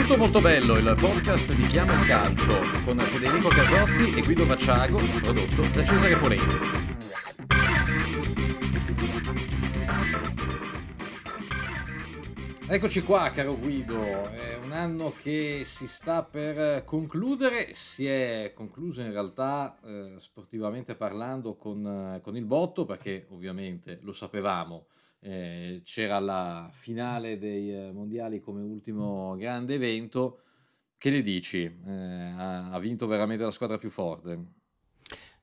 Tutto molto bello, il podcast di Chiama il Calcio con Federico Casotti e Guido Vacciago, prodotto da Cesare Poletti. Eccoci qua, caro Guido, è un anno che si sta per concludere, si è concluso in realtà sportivamente parlando con il botto, perché ovviamente lo sapevamo, c'era la finale dei mondiali come ultimo grande evento. Che ne dici? Ha vinto veramente la squadra più forte?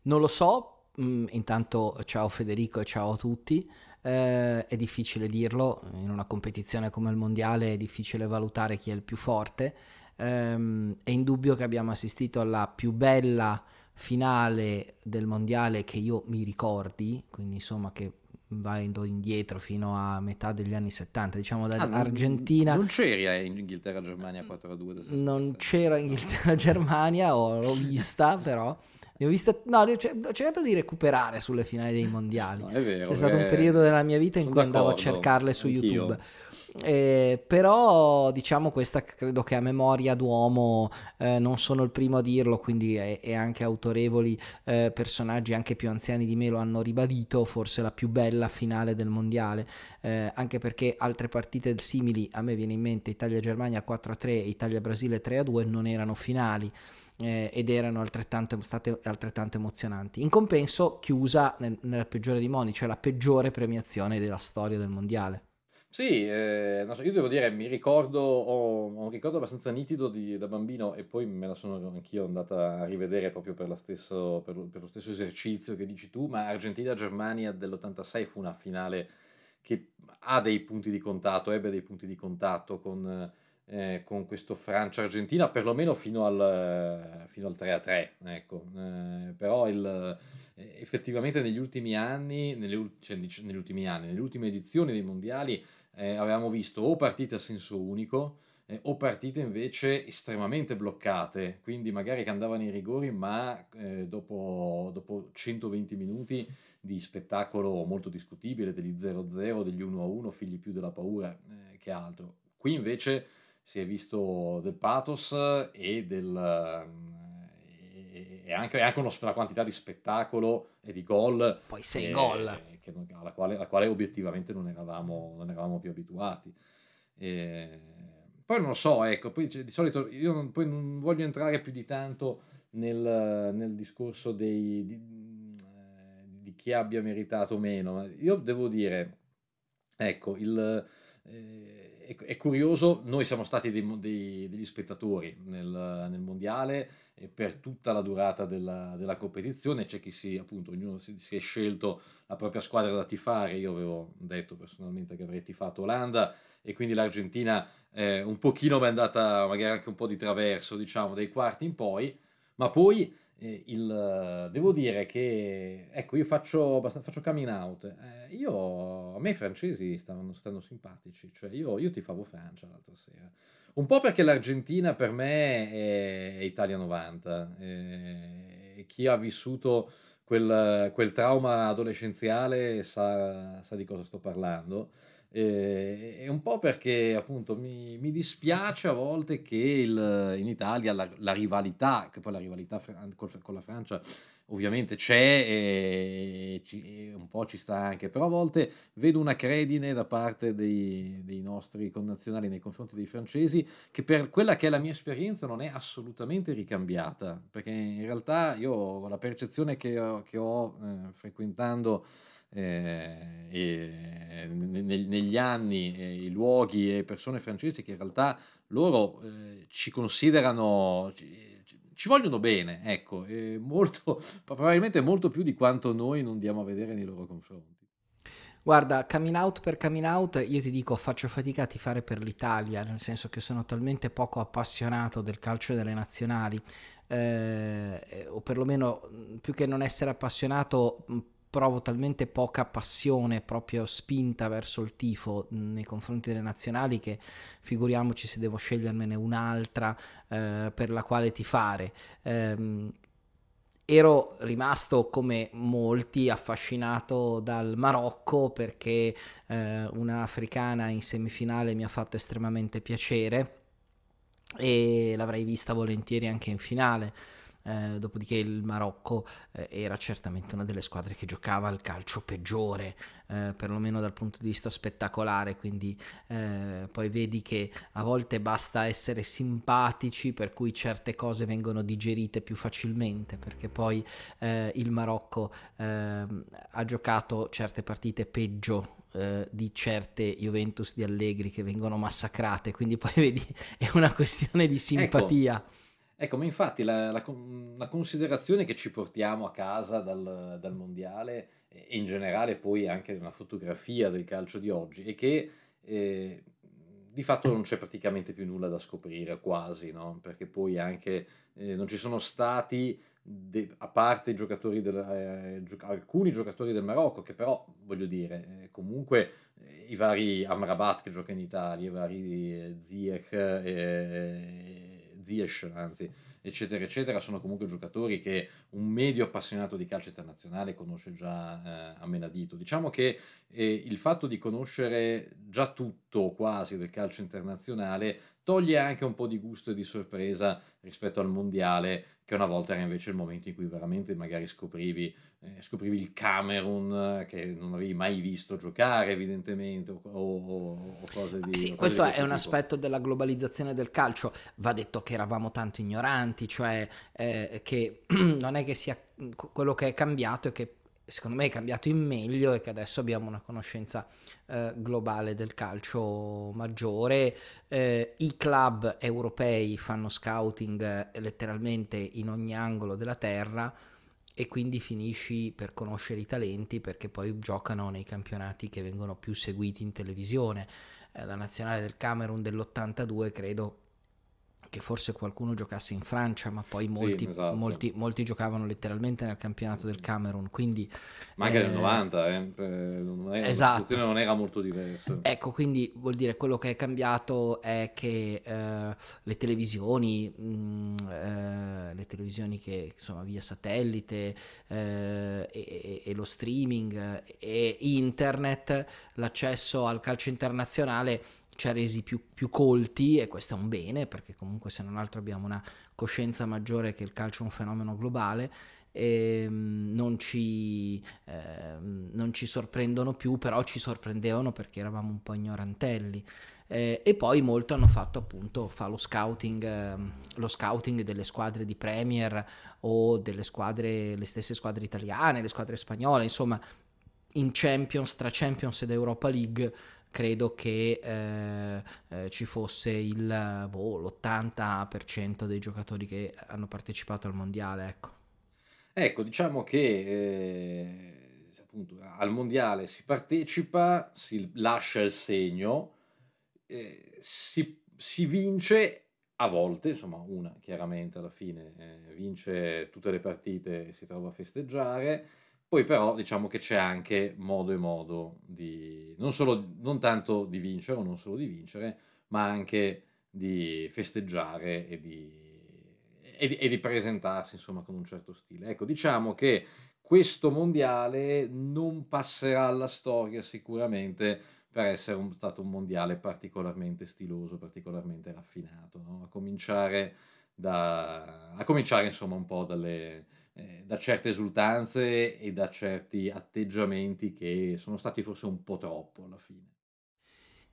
Non lo so. Intanto ciao Federico e ciao a tutti. È difficile dirlo, in una competizione come il mondiale è difficile valutare chi è il più forte. È indubbio che abbiamo assistito alla più bella finale del mondiale che io mi ricordi, quindi insomma che vado indietro fino a metà degli anni 70, diciamo dall'Argentina. Non c'era in Inghilterra-Germania 4-2? Non c'era Inghilterra-Germania, l'ho vista però. Ne ho vista, no, ho cercato di recuperare sulle finali dei mondiali. No, è vero, c'è stato un periodo della mia vita in cui andavo a cercarle su YouTube. Però diciamo questa credo che a memoria d'uomo, non sono il primo a dirlo, quindi e anche autorevoli personaggi anche più anziani di me lo hanno ribadito, forse la più bella finale del mondiale, anche perché altre partite simili, a me viene in mente Italia-Germania 4-3, Italia-Brasile 3-2, non erano finali. Ed erano state altrettanto emozionanti. In compenso chiusa nella peggiore di modi, cioè la peggiore premiazione della storia del mondiale. Sì, io devo dire, mi ricordo, ho un ricordo abbastanza nitido da bambino, e poi me la sono anch'io andata a rivedere proprio per lo stesso esercizio che dici tu, ma Argentina-Germania dell'86 fu una finale che ebbe dei punti di contatto con questo Francia-Argentina, perlomeno fino al 3-3, ecco. Però effettivamente nelle ultime edizioni dei mondiali avevamo visto o partite a senso unico o partite invece estremamente bloccate, quindi magari che andavano ai rigori, ma dopo 120 minuti di spettacolo molto discutibile, degli 0-0, degli 1-1, figli più della paura che altro. Qui invece si è visto del pathos e anche una quantità di spettacolo e di gol. Poi 6 gol. Alla quale obiettivamente non eravamo più abituati. Poi non lo so, ecco, poi di solito io non voglio entrare più di tanto nel discorso di chi abbia meritato meno. Ma io devo dire, ecco, è curioso, noi siamo stati degli spettatori nel mondiale per tutta la durata della competizione. C'è chi ognuno si è scelto la propria squadra da tifare. Io avevo detto personalmente che avrei tifato Olanda, e quindi l'Argentina un pochino mi è andata magari anche un po' di traverso, diciamo, dai quarti in poi, ma poi devo dire che, ecco, io faccio coming out, a me i francesi stanno simpatici, cioè io tifavo Francia l'altra sera, un po' perché l'Argentina per me è Italia 90, e chi ha vissuto quel trauma adolescenziale sa di cosa sto parlando, e un po' perché appunto mi dispiace a volte che in Italia la rivalità, che poi la rivalità con la Francia ovviamente c'è e un po' ci sta anche, però a volte vedo una credine da parte dei nostri connazionali nei confronti dei francesi, che per quella che è la mia esperienza non è assolutamente ricambiata, perché in realtà io ho la percezione che ho frequentando negli anni i luoghi e persone francesi, che in realtà loro ci considerano, ci vogliono bene, ecco, molto, probabilmente molto più di quanto noi non diamo a vedere nei loro confronti. Guarda, coming out, io ti dico, faccio fatica a tifare per l'Italia, nel senso che sono talmente poco appassionato del calcio e delle nazionali, o perlomeno, più che non essere appassionato, provo talmente poca passione, proprio spinta verso il tifo nei confronti delle nazionali, che figuriamoci se devo scegliermene un'altra per la quale tifare. ero rimasto, come molti, affascinato dal Marocco, perché una africana in semifinale mi ha fatto estremamente piacere e l'avrei vista volentieri anche in finale. Dopodiché il Marocco era certamente una delle squadre che giocava al calcio peggiore, perlomeno dal punto di vista spettacolare, quindi poi vedi che a volte basta essere simpatici, per cui certe cose vengono digerite più facilmente, perché poi il Marocco ha giocato certe partite peggio di certe Juventus di Allegri che vengono massacrate, quindi poi vedi è una questione di simpatia. Ecco, ma infatti la considerazione che ci portiamo a casa dal mondiale, e in generale poi anche nella fotografia del calcio di oggi, è che di fatto non c'è praticamente più nulla da scoprire, quasi, no? Perché poi anche non ci sono stati, a parte i giocatori alcuni giocatori del Marocco, che però, voglio dire, comunque i vari Amrabat che gioca in Italia, i vari Ziyech, Ziyech, anzi, eccetera eccetera, sono comunque giocatori che un medio appassionato di calcio internazionale conosce già a menadito. Diciamo che il fatto di conoscere già tutto quasi del calcio internazionale toglie anche un po' di gusto e di sorpresa rispetto al mondiale, che una volta era invece il momento in cui veramente magari scoprivi il Camerun, che non avevi mai visto giocare evidentemente, o cose di sì, cose questo di è un tipo. Aspetto della globalizzazione del calcio. Va detto che eravamo tanto ignoranti, cioè che non è che sia quello che è cambiato, è che secondo me è cambiato in meglio e che adesso abbiamo una conoscenza globale del calcio maggiore. I club europei fanno scouting letteralmente in ogni angolo della terra, e quindi finisci per conoscere i talenti, perché poi giocano nei campionati che vengono più seguiti in televisione. La nazionale del Camerun dell'82 credo che forse qualcuno giocasse in Francia, ma poi molti, sì, esatto, molti giocavano letteralmente nel campionato del Camerun, quindi ma anche nel 90 esatto, la situazione non era molto diversa. Ecco, quindi vuol dire quello che è cambiato è che le televisioni che insomma via satellite e lo streaming e internet, l'accesso al calcio internazionale ci ha resi più colti, e questo è un bene, perché comunque se non altro abbiamo una coscienza maggiore che il calcio è un fenomeno globale, e non ci sorprendono più, però ci sorprendevano perché eravamo un po' ignorantelli. E poi molto hanno fatto appunto lo scouting delle squadre di Premier, o delle squadre, le stesse squadre italiane, le squadre spagnole, insomma in Champions, tra Champions ed Europa League credo che ci fosse l'80% dei giocatori che hanno partecipato al mondiale. Ecco, diciamo che appunto al mondiale si partecipa, si lascia il segno, si vince a volte, insomma una chiaramente alla fine vince tutte le partite e si trova a festeggiare. Poi però diciamo che c'è anche modo e modo di non tanto di vincere, ma anche di festeggiare e di presentarsi insomma con un certo stile. Ecco, diciamo che questo mondiale non passerà alla storia sicuramente per essere stato un mondiale particolarmente stiloso, particolarmente raffinato, no? A cominciare insomma un po' da certe esultanze e da certi atteggiamenti che sono stati forse un po' troppo alla fine.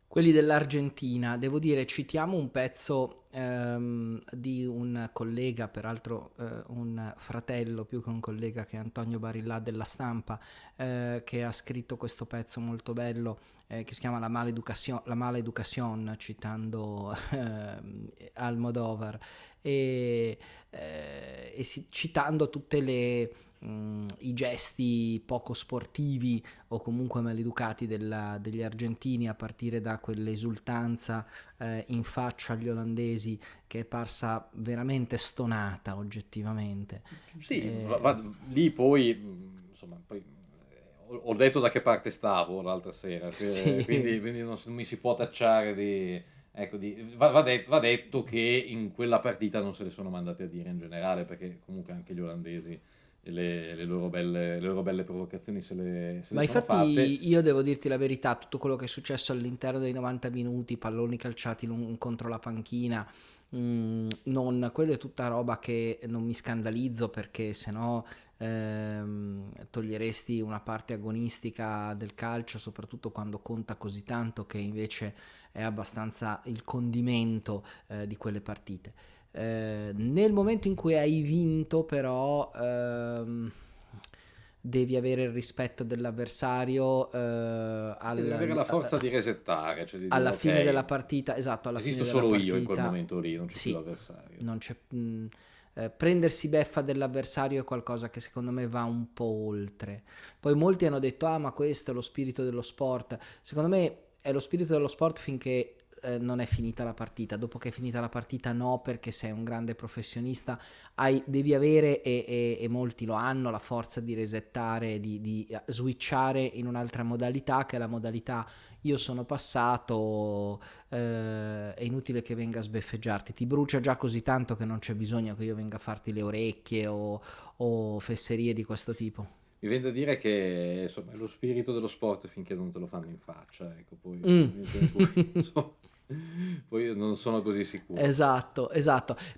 Quelli dell'Argentina, devo dire, citiamo un pezzo di un collega, peraltro un fratello più che un collega, che è Antonio Barilla della Stampa, che ha scritto questo pezzo molto bello che si chiama La Maleducación, citando Almodovar, citando tutte le i gesti poco sportivi o comunque maleducati degli argentini, a partire da quell'esultanza in faccia agli olandesi che è parsa veramente stonata oggettivamente. Sì, lì poi insomma ho detto da che parte stavo l'altra sera, sì. quindi non mi si può tacciare di... Ecco, va detto che in quella partita non se le sono mandate a dire in generale, perché comunque anche gli olandesi le loro belle provocazioni se le sono fatte. Ma infatti io devo dirti la verità, tutto quello che è successo all'interno dei 90 minuti, palloni calciati contro la panchina, non, quello è tutta roba che non mi scandalizzo, perché sennò toglieresti una parte agonistica del calcio, soprattutto quando conta così tanto, che invece è abbastanza il condimento di quelle partite. Nel momento in cui hai vinto, però, devi avere il rispetto dell'avversario, devi avere la forza di resettare, cioè di alla dire, fine okay, della partita, esatto, alla esisto fine solo della partita, io in quel momento lì, non c'è più l'avversario, non c'è, prendersi beffa dell'avversario è qualcosa che secondo me va un po' oltre. Poi molti hanno detto ma questo è lo spirito dello sport. Secondo me è lo spirito dello sport finché non è finita la partita. Dopo che è finita la partita no, perché sei un grande professionista, devi avere, e molti lo hanno, la forza di resettare, di switchare in un'altra modalità, che è la modalità io sono passato, è inutile che venga a sbeffeggiarti, ti brucia già così tanto che non c'è bisogno che io venga a farti le orecchie o fesserie di questo tipo. Mi viene da dire che insomma è lo spirito dello sport finché non te lo fanno in faccia, ecco, poi poi non sono così sicuro. Esatto.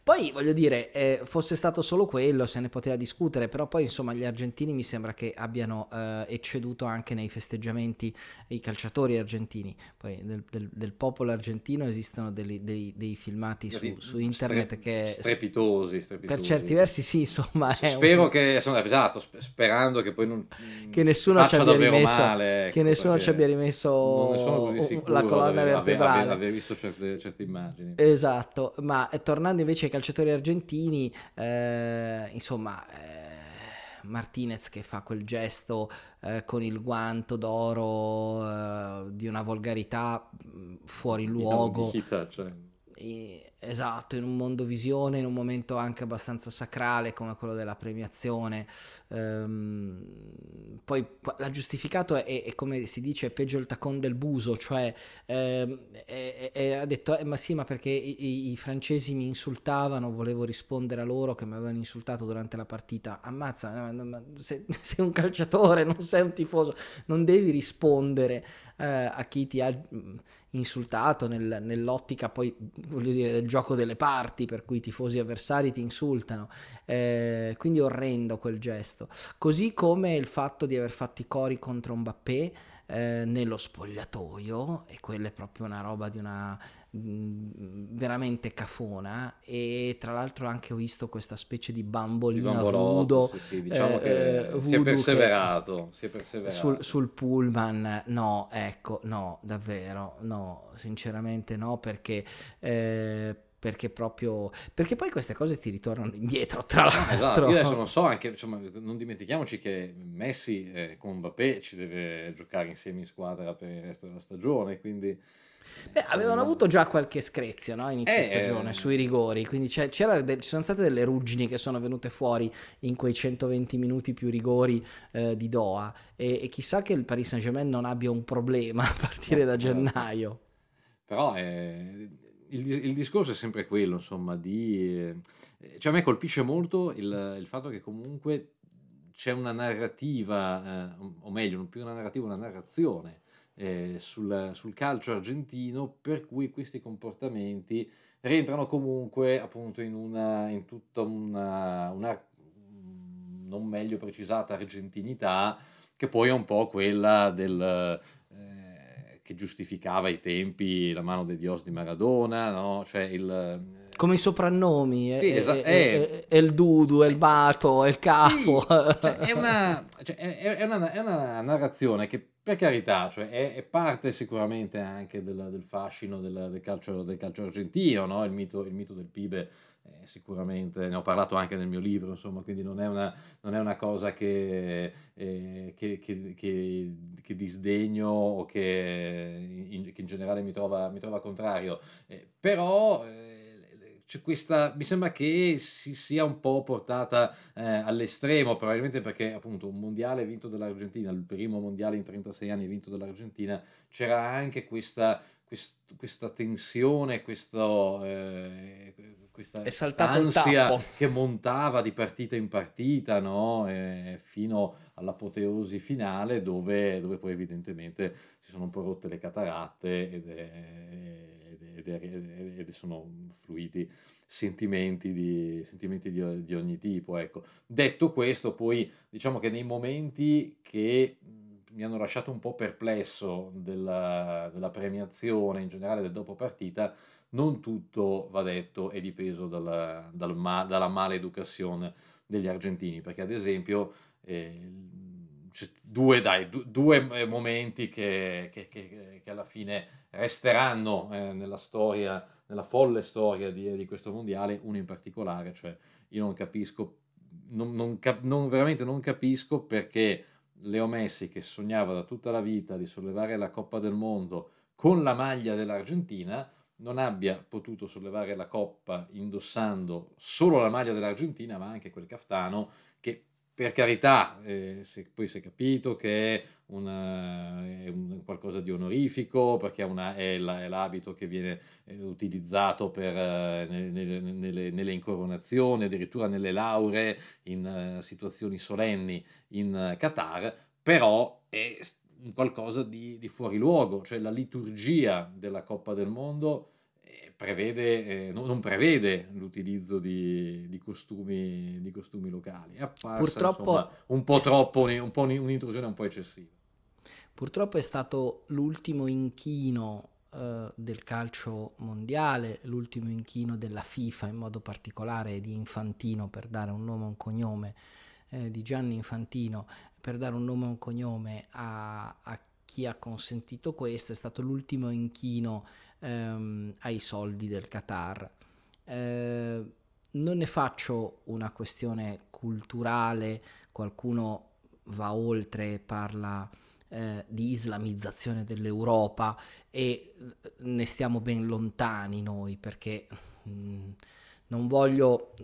Poi voglio dire, fosse stato solo quello se ne poteva discutere, però poi insomma gli argentini mi sembra che abbiano ecceduto anche nei festeggiamenti, i calciatori argentini. Poi del popolo argentino esistono dei filmati su internet che strepitosi. Per certi versi sì, insomma. Spero che sperando che poi non che nessuno ci abbia rimesso male, ecco, che nessuno ci abbia rimesso la colonna vertebrale. Avevi visto certe immagini. Esatto, ma tornando invece ai calciatori argentini, Martinez che fa quel gesto con il guanto d'oro di una volgarità fuori luogo. Esatto, in un mondovisione, in un momento anche abbastanza sacrale come quello della premiazione, poi l'ha giustificato e come si dice è peggio il tacon del buso, cioè ha detto ma sì, ma perché i francesi mi insultavano, volevo rispondere a loro che mi avevano insultato durante la partita. Ammazza, sei un calciatore, non sei un tifoso, non devi rispondere a chi ti ha insultato nell'ottica, poi voglio dire, del gioco delle parti, per cui i tifosi avversari ti insultano, quindi orrendo quel gesto, così come il fatto di aver fatto i cori contro Mbappé nello spogliatoio, e quella è proprio una roba di una veramente cafona. E tra l'altro anche ho visto questa specie di bambolina voodoo, diciamo che si è perseverato sul pullman. No, davvero, sinceramente no, perché proprio perché poi queste cose ti ritornano indietro, tra l'altro. Esatto. Io adesso non so, anche insomma, non dimentichiamoci che Messi con Mbappé ci deve giocare insieme in squadra per il resto della stagione, quindi avevano avuto già qualche screzio, no? Inizio stagione sui rigori, quindi ci sono state delle ruggini che sono venute fuori in quei 120 minuti più rigori di Doha, e chissà che il Paris Saint-Germain non abbia un problema a partire da gennaio. Però il discorso è sempre quello, insomma, cioè a me colpisce molto il fatto che comunque c'è una narrativa, o meglio, non più una narrativa, una narrazione sul calcio argentino, per cui questi comportamenti rientrano comunque appunto in tutta una non meglio precisata argentinità, che poi è un po' quella del che giustificava ai tempi la mano de Dios di Maradona, no? Cioè come i soprannomi, il Dudu, il Bato, il Capo. Sì, cioè è una narrazione che, per carità, cioè è parte sicuramente anche del fascino del calcio argentino, no? Il mito del Pibe, sicuramente ne ho parlato anche nel mio libro, insomma, quindi non è una cosa che disdegno o che in generale mi trova contrario, però c'è questa, mi sembra che si sia un po' portata all'estremo, probabilmente perché appunto un mondiale vinto dall'Argentina, il primo mondiale in 36 anni vinto dall'Argentina, c'era anche questa tensione, questo questa ansia che montava di partita in partita, no? Fino all'apoteosi finale dove poi evidentemente si sono un po' rotte le cataratte ed sono fluiti sentimenti di ogni tipo, ecco. Detto questo, poi diciamo che nei momenti che mi hanno lasciato un po' perplesso della premiazione, in generale del dopo partita, non tutto, va detto, è dipeso dalla maleducazione degli argentini, perché ad esempio due momenti che alla fine resteranno nella storia, nella folle storia di questo mondiale, uno in particolare, cioè io non capisco perché Leo Messi, che sognava da tutta la vita di sollevare la Coppa del Mondo con la maglia dell'Argentina, non abbia potuto sollevare la Coppa indossando solo la maglia dell'Argentina, ma anche quel caftano che, per carità, poi si è capito che è un qualcosa di onorifico, perché è l'abito che viene utilizzato nelle incoronazioni, addirittura nelle lauree, in situazioni solenni in Qatar, però è qualcosa di fuori luogo, cioè la liturgia della Coppa del Mondo non prevede l'utilizzo di costumi locali. È apparsa, insomma, un'intrusione un po' eccessiva. Purtroppo è stato l'ultimo inchino del calcio mondiale, l'ultimo inchino della FIFA, in modo particolare di Infantino, per dare un nome e un cognome, di Gianni Infantino, per dare un nome e un cognome a chi ha consentito questo. È stato l'ultimo inchino ai soldi del Qatar. Non ne faccio una questione culturale, qualcuno va oltre e parla di islamizzazione dell'Europa, e ne stiamo ben lontani noi, perché non voglio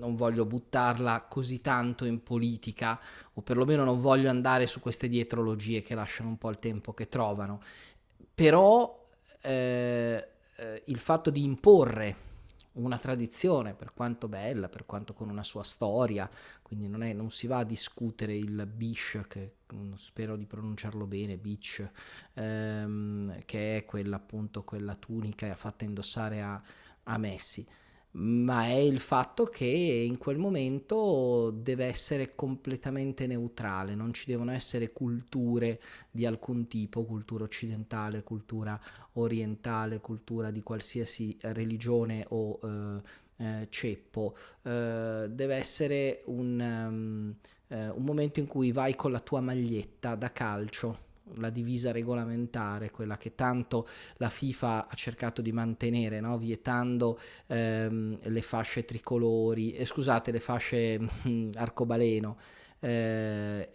buttarla così tanto in politica, o perlomeno non voglio andare su queste dietrologie che lasciano un po' il tempo che trovano, però il fatto di imporre una tradizione, per quanto bella, per quanto con una sua storia, quindi non si va a discutere il Bish, che spero di pronunciarlo bene, Bish, che è quella tunica fatta indossare a Messi, ma è il fatto che in quel momento deve essere completamente neutrale, non ci devono essere culture di alcun tipo, cultura occidentale, cultura orientale, cultura di qualsiasi religione o ceppo. Deve essere un momento in cui vai con la tua maglietta da calcio, la divisa regolamentare, quella che tanto la FIFA ha cercato di mantenere, no? Vietando le fasce tricolori, le fasce arcobaleno, e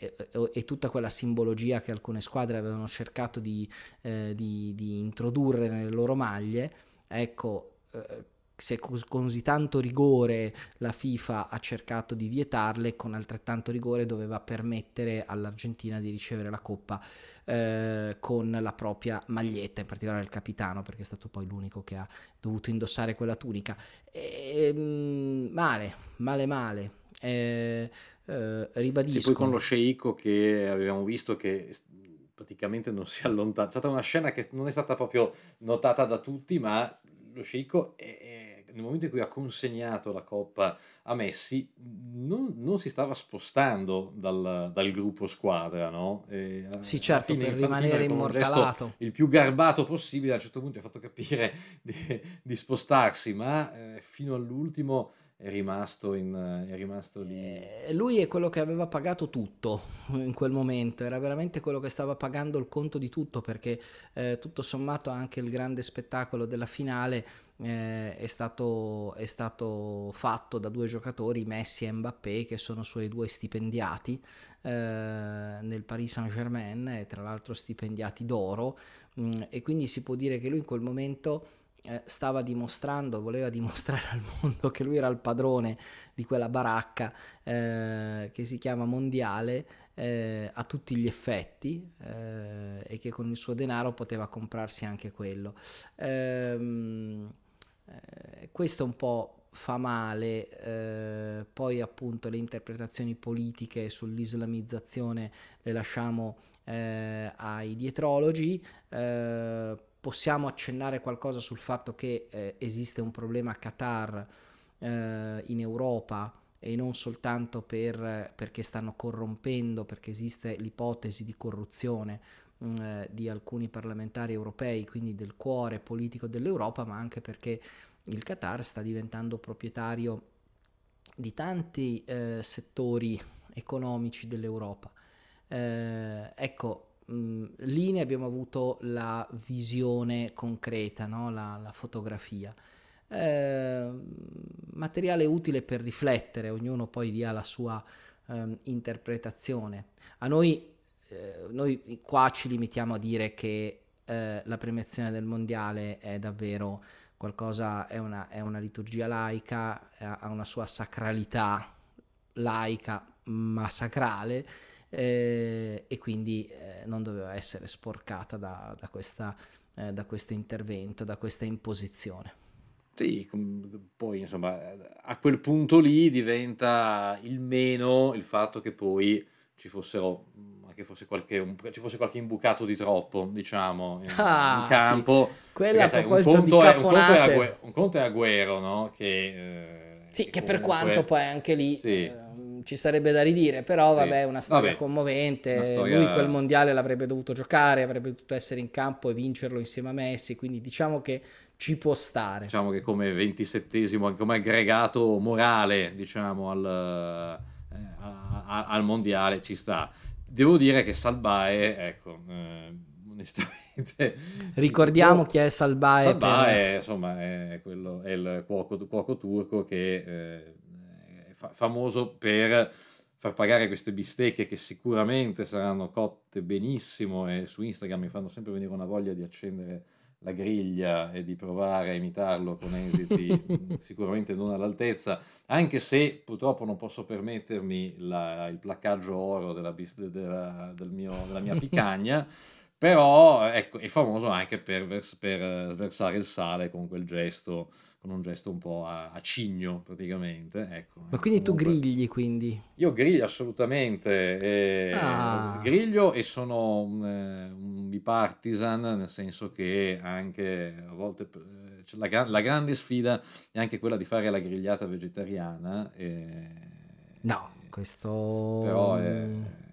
tutta quella simbologia che alcune squadre avevano cercato di introdurre nelle loro maglie. Ecco, se con così tanto rigore la FIFA ha cercato di vietarle, con altrettanto rigore doveva permettere all'Argentina di ricevere la Coppa con la propria maglietta, in particolare il capitano, perché è stato poi l'unico che ha dovuto indossare quella tunica. Male. Ribadisco. E poi con lo sceicco, che avevamo visto che praticamente non si allontana. C'è stata una scena che non è stata proprio notata da tutti, ma lo sceicco nel momento in cui ha consegnato la Coppa a Messi, non si stava spostando dal gruppo squadra, no? Sì, certo, per rimanere immortalato. Un gesto il più garbato possibile, a un certo punto ha fatto capire di spostarsi, ma fino all'ultimo è rimasto lì. Lui è quello che aveva pagato tutto in quel momento, era veramente quello che stava pagando il conto di tutto, perché tutto sommato anche il grande spettacolo della finale è stato fatto da due giocatori, Messi e Mbappé, che sono suoi due stipendiati nel Paris Saint-Germain, e tra l'altro stipendiati d'oro, e quindi si può dire che lui in quel momento voleva dimostrare al mondo che lui era il padrone di quella baracca che si chiama mondiale a tutti gli effetti, e che con il suo denaro poteva comprarsi anche quello. Questo un po' fa male, poi appunto le interpretazioni politiche sull'islamizzazione le lasciamo ai dietrologi. Possiamo accennare qualcosa sul fatto che esiste un problema Qatar in Europa, e non soltanto perché stanno corrompendo, perché esiste l'ipotesi di corruzione di alcuni parlamentari europei, quindi del cuore politico dell'Europa, ma anche perché il Qatar sta diventando proprietario di tanti settori economici dell'Europa. Lì ne abbiamo avuto la visione concreta, no? la fotografia. Materiale utile per riflettere, ognuno poi dia la sua interpretazione. A noi qua ci limitiamo a dire che la premiazione del mondiale è davvero qualcosa, è una liturgia laica, ha una sua sacralità laica ma sacrale, e quindi non doveva essere sporcata da questo intervento, da questa imposizione. Sì, poi insomma a quel punto lì diventa il meno il fatto che poi ci fosse qualche imbucato di troppo, diciamo, in campo. Sì. Quella perché, un conto è Agüero, no? Che comunque, per quanto poi anche lì ci sarebbe da ridire, però vabbè, una storia commovente. Lui quel mondiale l'avrebbe dovuto giocare, avrebbe dovuto essere in campo e vincerlo insieme a Messi, quindi diciamo che ci può stare. Diciamo che come 27esimo, come aggregato morale, diciamo, al mondiale ci sta. Devo dire che Salbae, onestamente, ricordiamo chi è Salbae. Insomma, è il cuoco turco che è famoso per far pagare queste bistecche che sicuramente saranno cotte benissimo, e su Instagram mi fanno sempre venire una voglia di accendere la griglia e di provare a imitarlo con esiti sicuramente non all'altezza, anche se purtroppo non posso permettermi il placcaggio oro della mia picagna, però è famoso anche per versare il sale con quel gesto, con un gesto un po' a cigno praticamente. Ma quindi comunque, tu grigli quindi? Io griglio assolutamente, griglio, e sono un bipartisan, nel senso che anche a volte la grande sfida è anche quella di fare la grigliata vegetariana. No, questo però è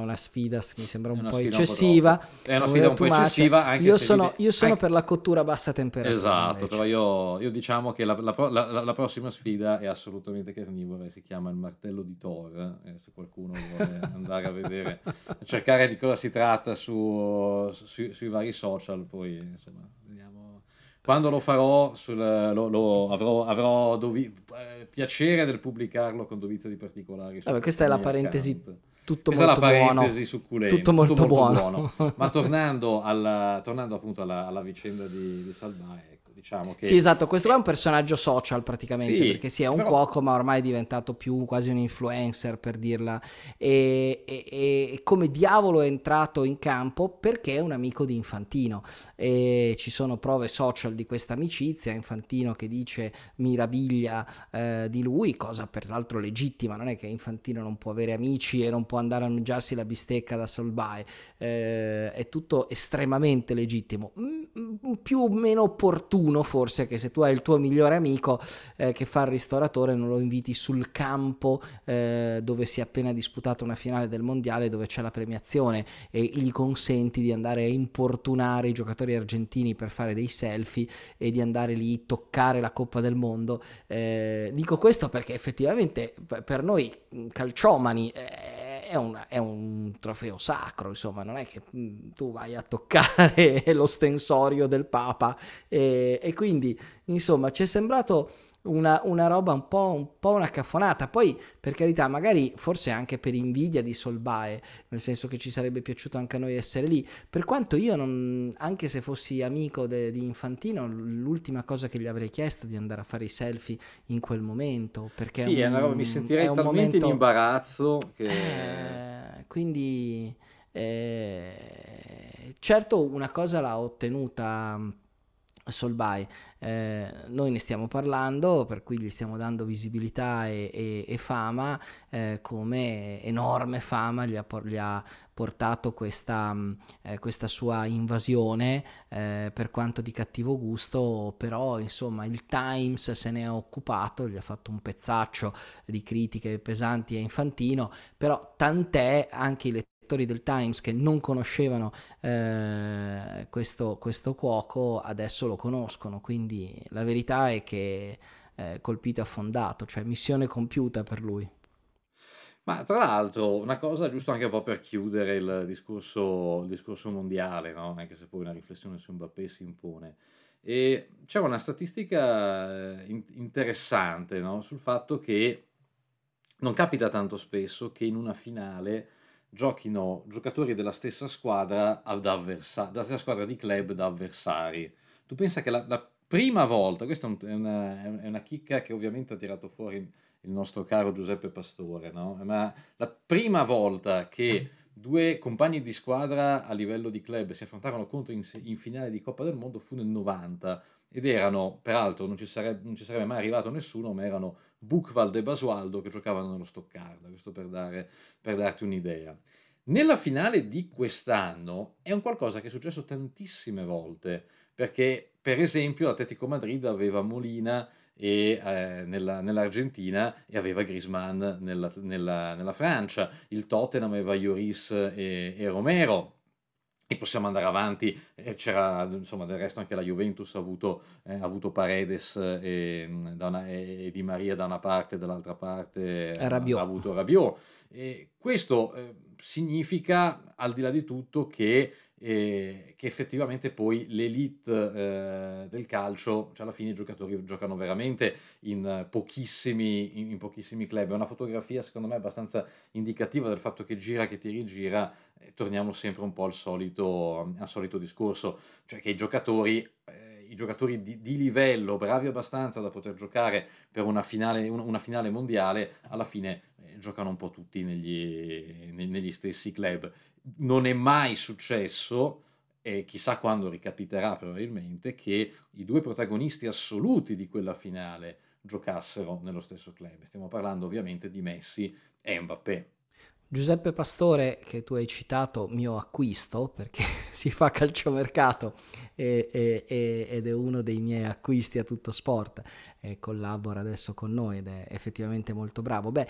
una sfida, mi sembra un po' eccessiva. È una sfida un po' eccessiva. Anche io sono per la cottura a bassa temperatura. Esatto, invece. Però io diciamo che la prossima sfida è assolutamente carnivora, si chiama il martello di Thor. Se qualcuno vuole andare a vedere, a cercare di cosa si tratta sui vari social, poi insomma vediamo. Quando lo farò, avrò piacere del pubblicarlo con dovizia di particolari. Questa è la parentesi. Questa è la parentesi succulenta, tutto molto buono. Ma tornando appunto alla vicenda di Salvà, diciamo che sì, esatto, questo qua è un personaggio social praticamente, perché sì, è un cuoco, ma ormai è diventato più quasi un influencer, per dirla, e come diavolo è entrato in campo perché è un amico di Infantino, e ci sono prove social di questa amicizia. Infantino che dice mirabilia di lui, cosa peraltro legittima, non è che Infantino non può avere amici e non può andare a mangiarsi la bistecca da Solbae, è tutto estremamente legittimo, più o meno opportuno forse che se tu hai il tuo migliore amico che fa il ristoratore non lo inviti sul campo dove si è appena disputata una finale del mondiale, dove c'è la premiazione, e gli consenti di andare a importunare i giocatori argentini per fare dei selfie e di andare lì a toccare la Coppa del Mondo. Dico questo perché effettivamente per noi calciomani è un trofeo sacro, insomma, non è che tu vai a toccare l'ostensorio del Papa, e quindi insomma ci è sembrato una roba un po' una caffonata. Poi per carità, magari forse anche per invidia di Solbae, nel senso che ci sarebbe piaciuto anche a noi essere lì, per quanto io anche se fossi amico di Infantino, l'ultima cosa che gli avrei chiesto è di andare a fare i selfie in quel momento, perché è una roba, mi sentirei talmente in imbarazzo che quindi certo una cosa l'ha ottenuta Solbay, noi ne stiamo parlando, per cui gli stiamo dando visibilità e fama, come enorme fama gli ha portato questa sua invasione, per quanto di cattivo gusto, però insomma il Times se ne è occupato, gli ha fatto un pezzaccio di critiche pesanti a Infantino, però tant'è, anche i lettori del Times che non conoscevano questo cuoco adesso lo conoscono, quindi la verità è che colpito e affondato, cioè missione compiuta per lui. Ma tra l'altro una cosa, giusto anche un po' per chiudere il discorso mondiale, no? Anche se poi una riflessione su Mbappé si impone, e c'è una statistica interessante, no? Sul fatto che non capita tanto spesso che in una finale giochino giocatori della stessa squadra della stessa squadra di club da avversari. Tu pensa che la prima volta, questa è una chicca che ovviamente ha tirato fuori il nostro caro Giuseppe Pastore, no? Ma la prima volta che due compagni di squadra a livello di club si affrontarono contro in finale di Coppa del Mondo fu nel 90, ed erano, peraltro non ci sarebbe mai arrivato nessuno, ma erano Buchwald e Basualdo che giocavano nello Stoccarda, questo per darti un'idea. Nella finale di quest'anno è un qualcosa che è successo tantissime volte, perché per esempio l'Atletico Madrid aveva Molina nell'Argentina e aveva Griezmann nella Francia, il Tottenham aveva Lloris e Romero, e possiamo andare avanti, c'era insomma del resto anche la Juventus ha avuto Paredes e Di Maria da una parte, dall'altra parte Rabiot. Ha avuto Rabiot, e questo significa, al di là di tutto, che effettivamente poi l'elite del calcio, cioè alla fine i giocatori giocano veramente in pochissimi club. È una fotografia secondo me abbastanza indicativa del fatto che gira, che ti rigira, torniamo sempre un po' al solito discorso, cioè che i giocatori di livello, bravi abbastanza da poter giocare per una finale mondiale, alla fine giocano un po' tutti negli stessi club. Non è mai successo, e chissà quando ricapiterà probabilmente, che i due protagonisti assoluti di quella finale giocassero nello stesso club. Stiamo parlando ovviamente di Messi e Mbappé. Giuseppe Pastore, che tu hai citato, mio acquisto, perché si fa calciomercato ed è uno dei miei acquisti a Tutto Sport, e collabora adesso con noi ed è effettivamente molto bravo. Beh,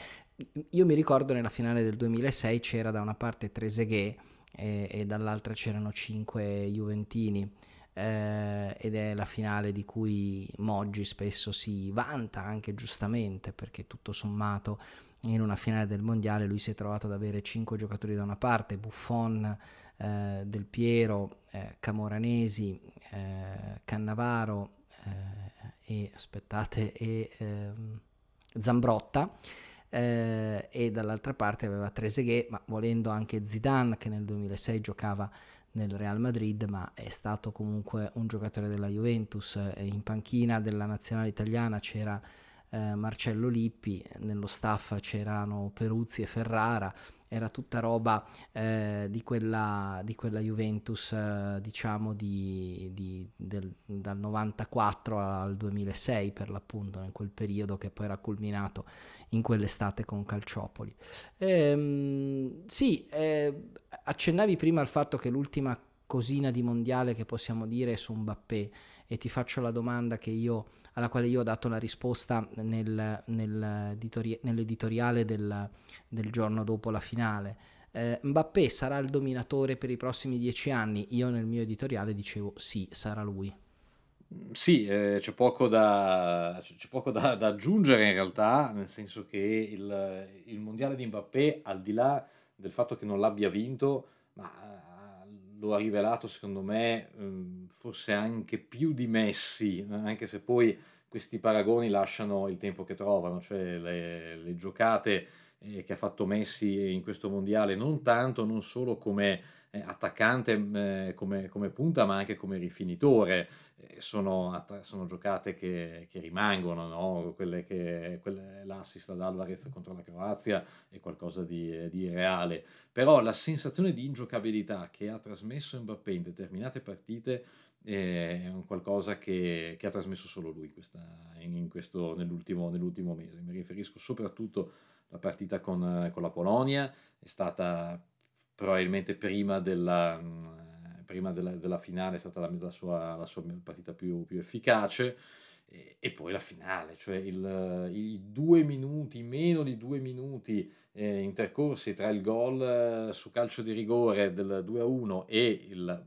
io mi ricordo nella finale del 2006 c'era da una parte Trezeguet e dall'altra c'erano 5 juventini, ed è la finale di cui Moggi spesso si vanta, anche giustamente, perché tutto sommato in una finale del mondiale lui si è trovato ad avere 5 giocatori da una parte: Buffon, Del Piero, Camoranesi, Cannavaro e Zambrotta, e dall'altra parte aveva Trezeguet, ma volendo anche Zidane, che nel 2006 giocava nel Real Madrid, ma è stato comunque un giocatore della Juventus. In panchina della nazionale italiana c'era Marcello Lippi, nello staff c'erano Peruzzi e Ferrara, era tutta roba di quella Juventus, diciamo dal 94 al 2006 per l'appunto, in quel periodo che poi era culminato in quell'estate con Calciopoli. Accennavi prima al fatto che l'ultima cosina di mondiale che possiamo dire è su Mbappé, e ti faccio la domanda alla quale io ho dato la risposta nell'editoriale del giorno dopo la finale. Mbappé sarà il dominatore per i prossimi 10 anni? Io nel mio editoriale dicevo sì, sarà lui. Sì, c'è poco da aggiungere in realtà, nel senso che il mondiale di Mbappé, al di là del fatto che non l'abbia vinto, ma lo ha rivelato secondo me forse anche più di Messi, anche se poi questi paragoni lasciano il tempo che trovano, cioè le giocate che ha fatto Messi in questo mondiale, non tanto, non solo come attaccante, come punta, ma anche come rifinitore, sono giocate che rimangono, no? L'assist ad Alvarez contro la Croazia è qualcosa di irreale, però la sensazione di ingiocabilità che ha trasmesso Mbappé in determinate partite è un qualcosa che ha trasmesso solo lui nell'ultimo mese. Mi riferisco soprattutto alla partita con la Polonia, è stata probabilmente prima della finale, è stata la sua partita più efficace, e poi la finale, cioè meno di due minuti intercorsi tra il gol su calcio di rigore del 2-1 e la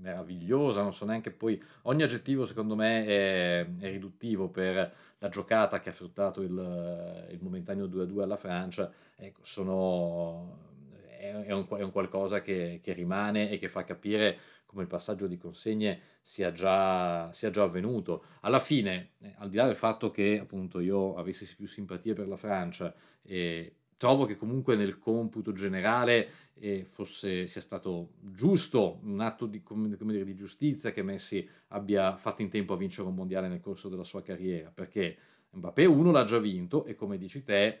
meravigliosa, non so neanche poi, ogni aggettivo secondo me è riduttivo per la giocata che ha fruttato il momentaneo 2-2 alla Francia. Ecco, è un qualcosa che rimane e che fa capire come il passaggio di consegne sia già avvenuto. Alla fine, al di là del fatto che appunto io avessi più simpatia per la Francia, trovo che comunque nel computo generale sia stato giusto, un atto di giustizia che Messi abbia fatto in tempo a vincere un mondiale nel corso della sua carriera, perché Mbappé uno l'ha già vinto e, come dici te,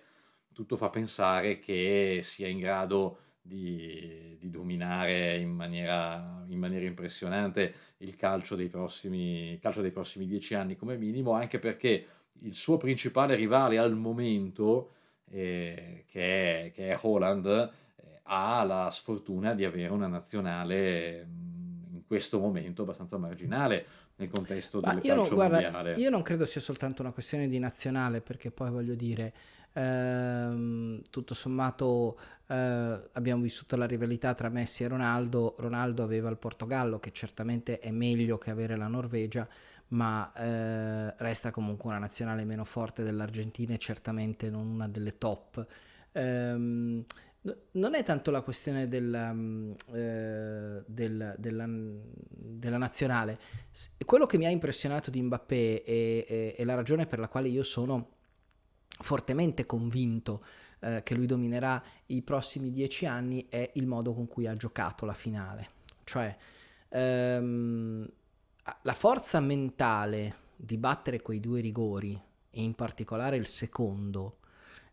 tutto fa pensare che sia in grado di dominare in maniera impressionante il calcio dei prossimi 10 anni come minimo, anche perché il suo principale rivale al momento, che è Haaland, ha la sfortuna di avere una nazionale in questo momento abbastanza marginale nel contesto del calcio mondiale. Io non credo sia soltanto una questione di nazionale, perché poi, voglio dire, tutto sommato abbiamo vissuto la rivalità tra Messi e Ronaldo. Ronaldo aveva il Portogallo, che certamente è meglio che avere la Norvegia, ma resta comunque una nazionale meno forte dell'Argentina e certamente non una delle top. Non è tanto la questione della nazionale. Quello che mi ha impressionato di Mbappé e la ragione per la quale io sono fortemente convinto che lui dominerà i prossimi 10 anni è il modo con cui ha giocato la finale. Cioè, la forza mentale di battere quei due rigori, e in particolare il secondo,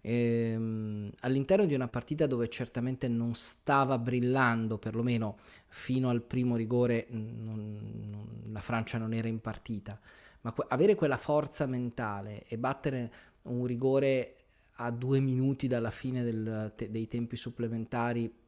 all'interno di una partita dove certamente non stava brillando, perlomeno fino al primo rigore la Francia non era in partita, ma avere quella forza mentale e battere un rigore a 2 minuti dalla fine dei tempi supplementari,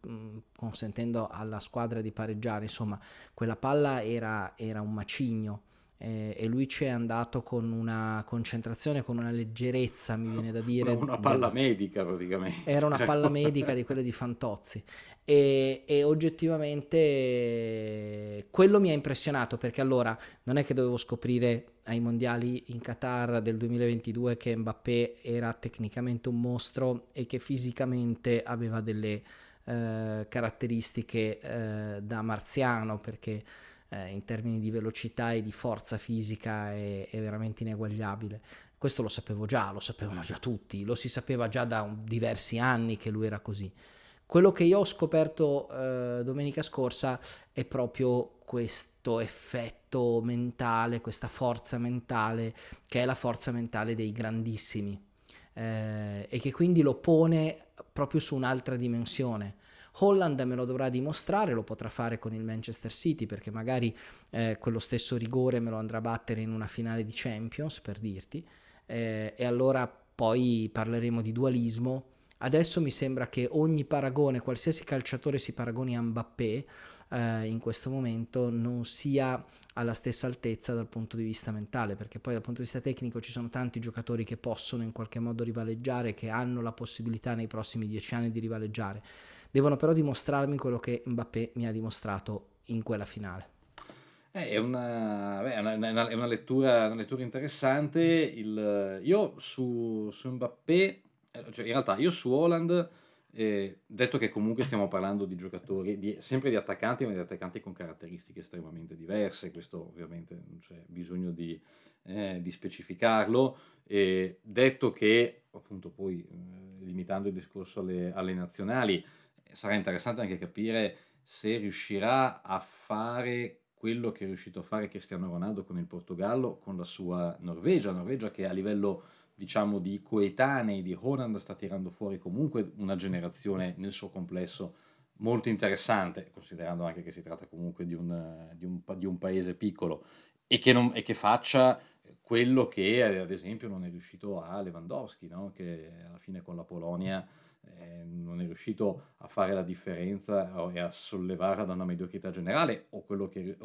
consentendo alla squadra di pareggiare, insomma, quella palla era un macigno, e lui ci è andato con una concentrazione, con una leggerezza, mi viene da dire, una palla medica praticamente, era una palla medica di quelle di Fantozzi, e oggettivamente quello mi ha impressionato, perché allora non è che dovevo scoprire ai mondiali in Qatar del 2022 che Mbappé era tecnicamente un mostro e che fisicamente aveva delle caratteristiche da marziano, perché in termini di velocità e di forza fisica è veramente ineguagliabile. Questo lo sapevano già tutti, lo si sapeva già da diversi anni che lui era così. Quello che io ho scoperto domenica scorsa è proprio questo effetto mentale, questa forza mentale, che è la forza mentale dei grandissimi, e che quindi lo pone proprio su un'altra dimensione. Haaland me lo dovrà dimostrare, lo potrà fare con il Manchester City, perché magari quello stesso rigore me lo andrà a battere in una finale di Champions, per dirti, e allora poi parleremo di dualismo. Adesso mi sembra che ogni paragone, qualsiasi calciatore si paragoni a Mbappé in questo momento, non sia alla stessa altezza dal punto di vista mentale, perché poi dal punto di vista tecnico ci sono tanti giocatori che possono in qualche modo rivaleggiare, che hanno la possibilità nei prossimi 10 anni di rivaleggiare. Devono però dimostrarmi quello che Mbappé mi ha dimostrato in quella finale. È una lettura interessante. Io su Mbappé, cioè in realtà io su Haaland, detto che comunque stiamo parlando di giocatori, sempre di attaccanti, ma di attaccanti con caratteristiche estremamente diverse, questo ovviamente non c'è bisogno di specificarlo, detto che appunto poi, limitando il discorso alle nazionali, sarà interessante anche capire se riuscirà a fare quello che è riuscito a fare Cristiano Ronaldo con il Portogallo, con la sua Norvegia, che a livello, diciamo, di coetanei di Haaland sta tirando fuori comunque una generazione nel suo complesso molto interessante, considerando anche che si tratta comunque di un paese piccolo e che faccia quello che ad esempio non è riuscito a Lewandowski, no? Che alla fine con la Polonia non è riuscito a fare la differenza e a sollevarla da una mediocrità generale, o quello che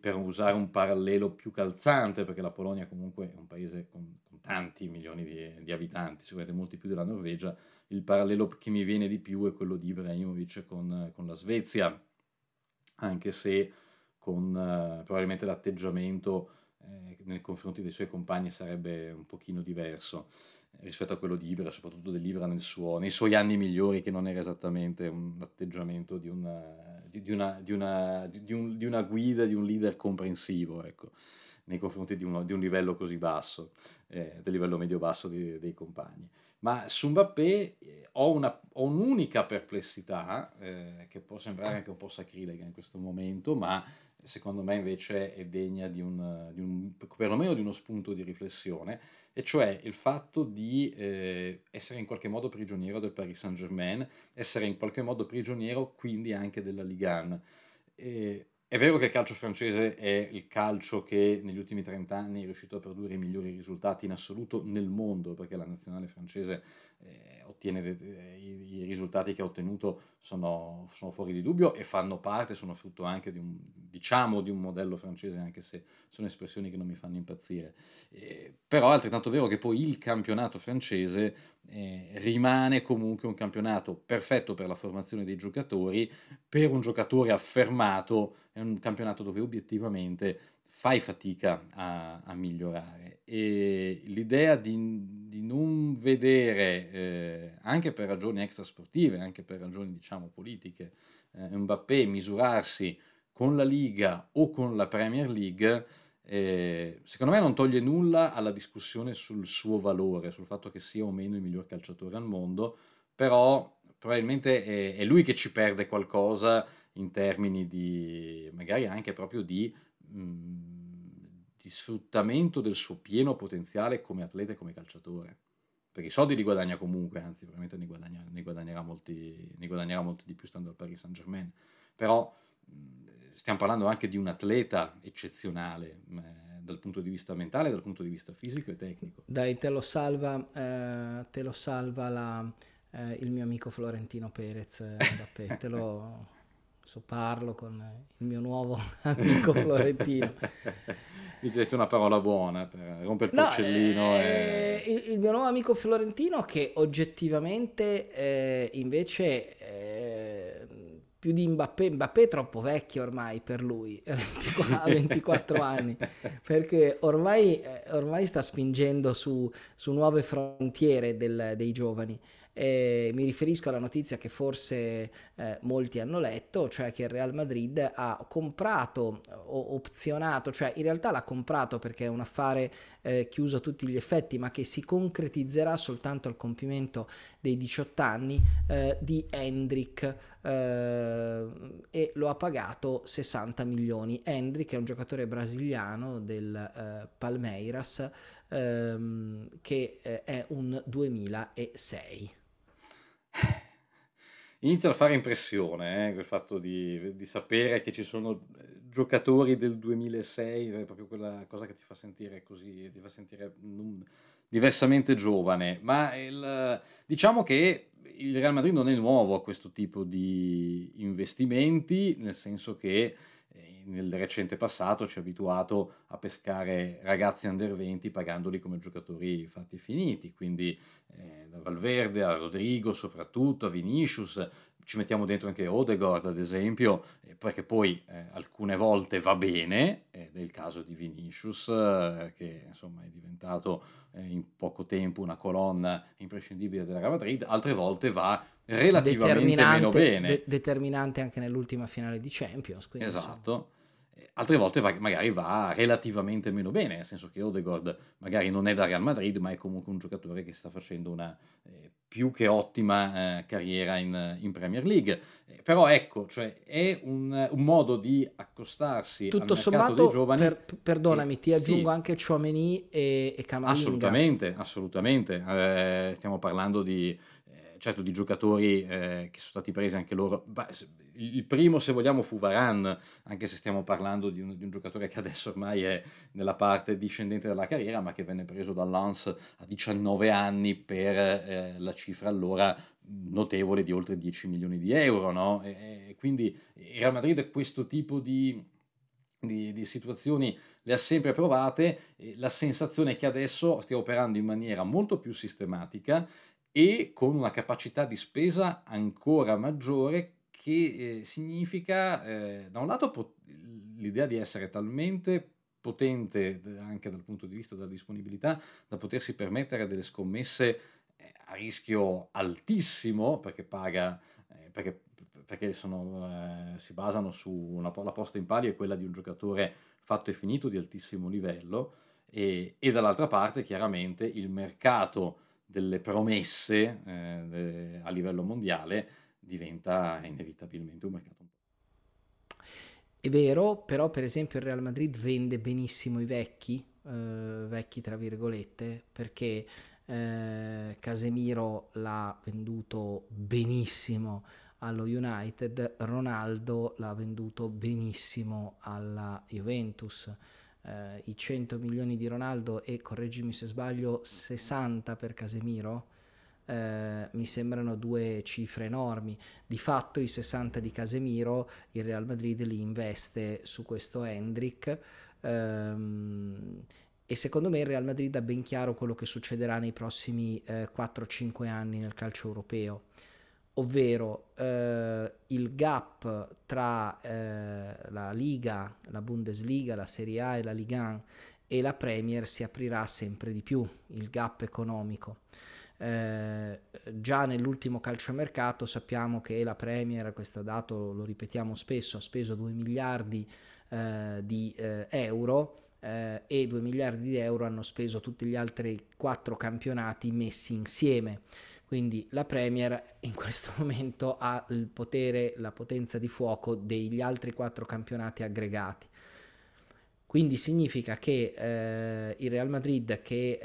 per usare un parallelo più calzante, perché la Polonia comunque è un paese con tanti milioni di abitanti, sicuramente molti più della Norvegia, il parallelo che mi viene di più è quello di Ibrahimovic con la Svezia, anche se con probabilmente l'atteggiamento nei confronti dei suoi compagni sarebbe un pochino diverso rispetto a quello di Ibra, soprattutto dell'Ibra nei suoi anni migliori, che non era esattamente un atteggiamento di una guida, di un leader comprensivo, ecco, nei confronti di un livello così basso, del livello medio-basso dei compagni. Ma su Mbappé ho un'unica perplessità, che può sembrare anche un po' sacrilega in questo momento, ma secondo me invece è degna di un perlomeno di uno spunto di riflessione, e cioè il fatto di essere in qualche modo prigioniero del Paris Saint-Germain, essere in qualche modo prigioniero quindi anche della Ligue 1. È vero che il calcio francese è il calcio che negli ultimi 30 anni è riuscito a produrre i migliori risultati in assoluto nel mondo, perché la nazionale francese ottiene i risultati che ha ottenuto sono fuori di dubbio e fanno parte, sono frutto anche di un modello francese, anche se sono espressioni che non mi fanno impazzire. Però è altrettanto vero che poi il campionato francese rimane comunque un campionato perfetto per la formazione dei giocatori, per un giocatore affermato. È un campionato dove obiettivamente fai fatica a migliorare, e l'idea di non vedere, anche per ragioni extrasportive, anche per ragioni diciamo politiche, Mbappé misurarsi con la Liga o con la Premier League, secondo me non toglie nulla alla discussione sul suo valore, sul fatto che sia o meno il miglior calciatore al mondo, però probabilmente è lui che ci perde qualcosa in termini di, magari anche proprio di sfruttamento del suo pieno potenziale come atleta e come calciatore, perché i soldi li guadagna comunque, anzi probabilmente ne guadagnerà molti di più stando al Paris Saint-Germain, però stiamo parlando anche di un atleta eccezionale, dal punto di vista mentale, dal punto di vista fisico e tecnico. Dai, te lo salva il mio amico Florentino Perez, Mbappé, te lo... parlo con il mio nuovo amico Florentino. Mi dite una parola buona per rompere il porcellino. Il mio nuovo amico Florentino, che oggettivamente invece più di Mbappé è troppo vecchio ormai per lui, a 24 anni, perché ormai sta spingendo su nuove frontiere dei giovani. Mi riferisco alla notizia che forse molti hanno letto, cioè che il Real Madrid ha comprato o opzionato, cioè in realtà l'ha comprato perché è un affare chiuso a tutti gli effetti, ma che si concretizzerà soltanto al compimento dei 18 anni di Endrick, e lo ha pagato 60 milioni. Endrick è un giocatore brasiliano del Palmeiras, che è un 2006. Inizia a fare impressione il fatto di sapere che ci sono giocatori del 2006, è proprio quella cosa che ti fa sentire così, ti fa sentire diversamente giovane. Ma diciamo che il Real Madrid non è nuovo a questo tipo di investimenti, nel senso che nel recente passato ci ha abituato a pescare ragazzi under 20 pagandoli come giocatori fatti e finiti, quindi da Valverde a Rodrigo soprattutto, a Vinicius, ci mettiamo dentro anche Odegaard ad esempio, perché poi alcune volte va bene, ed è il caso di Vinicius, che insomma è diventato in poco tempo una colonna imprescindibile del Real Madrid, altre volte va relativamente meno bene. Determinante anche nell'ultima finale di Champions. Esatto. Insomma. Altre volte magari va relativamente meno bene, nel senso che Odegaard magari non è da Real Madrid, ma è comunque un giocatore che sta facendo una più che ottima carriera in Premier League. Però ecco, cioè è un modo di accostarsi tutto al mercato sommato, dei giovani. Perdonami, ti aggiungo anche Tchouaméni e Camavinga. Assolutamente, assolutamente. Stiamo parlando di certo di giocatori che sono stati presi anche loro. Il primo, se vogliamo, fu Varane, anche se stiamo parlando di un giocatore che adesso ormai è nella parte discendente della carriera, ma che venne preso da Lens a 19 anni per la cifra allora notevole di oltre 10 milioni di euro, no? E quindi il Real Madrid questo tipo di situazioni le ha sempre provate. La sensazione è che adesso stia operando in maniera molto più sistematica e con una capacità di spesa ancora maggiore, che significa da un lato l'idea di essere talmente potente anche dal punto di vista della disponibilità da potersi permettere delle scommesse a rischio altissimo, perché paga perché sono, si basano su la posta in palio è quella di un giocatore fatto e finito di altissimo livello, e dall'altra parte chiaramente il mercato delle promesse a livello mondiale diventa inevitabilmente un mercato un po'. È vero, però per esempio il Real Madrid vende benissimo i vecchi tra virgolette, perché Casemiro l'ha venduto benissimo allo United, Ronaldo l'ha venduto benissimo alla Juventus. I 100 milioni di Ronaldo e, correggimi se sbaglio, 60 per Casemiro mi sembrano due cifre enormi. Di fatto i 60 di Casemiro il Real Madrid li investe su questo Endrick, e secondo me il Real Madrid ha ben chiaro quello che succederà nei prossimi 4-5 anni nel calcio europeo, ovvero il gap tra la Liga, la Bundesliga, la Serie A e la Ligue 1 e la Premier si aprirà sempre di più, il gap economico. Già nell'ultimo calciomercato sappiamo che la Premier, questo dato lo ripetiamo spesso, ha speso 2 miliardi di euro, e 2 miliardi di euro hanno speso tutti gli altri 4 campionati messi insieme. Quindi la Premier in questo momento ha il potere, la potenza di fuoco degli altri 4 campionati aggregati. Quindi significa che il Real Madrid, che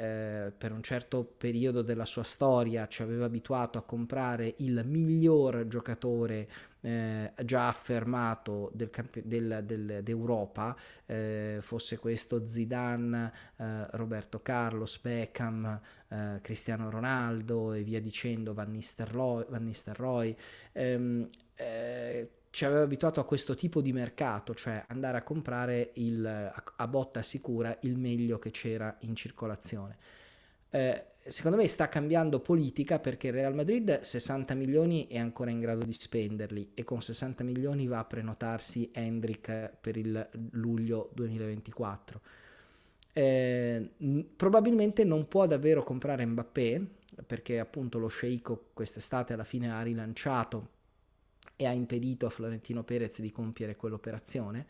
per un certo periodo della sua storia ci aveva abituato a comprare il miglior giocatore già affermato d'Europa, fosse questo Zidane, Roberto Carlos, Beckham, Cristiano Ronaldo e via dicendo, Van Nistelrooy, ci aveva abituato a questo tipo di mercato, cioè andare a comprare a botta sicura il meglio che c'era in circolazione. Secondo me sta cambiando politica, perché il Real Madrid 60 milioni è ancora in grado di spenderli, e con 60 milioni va a prenotarsi Endrick per il luglio 2024. Probabilmente non può davvero comprare Mbappé, perché appunto lo sceicco quest'estate alla fine ha rilanciato e ha impedito a Florentino Perez di compiere quell'operazione,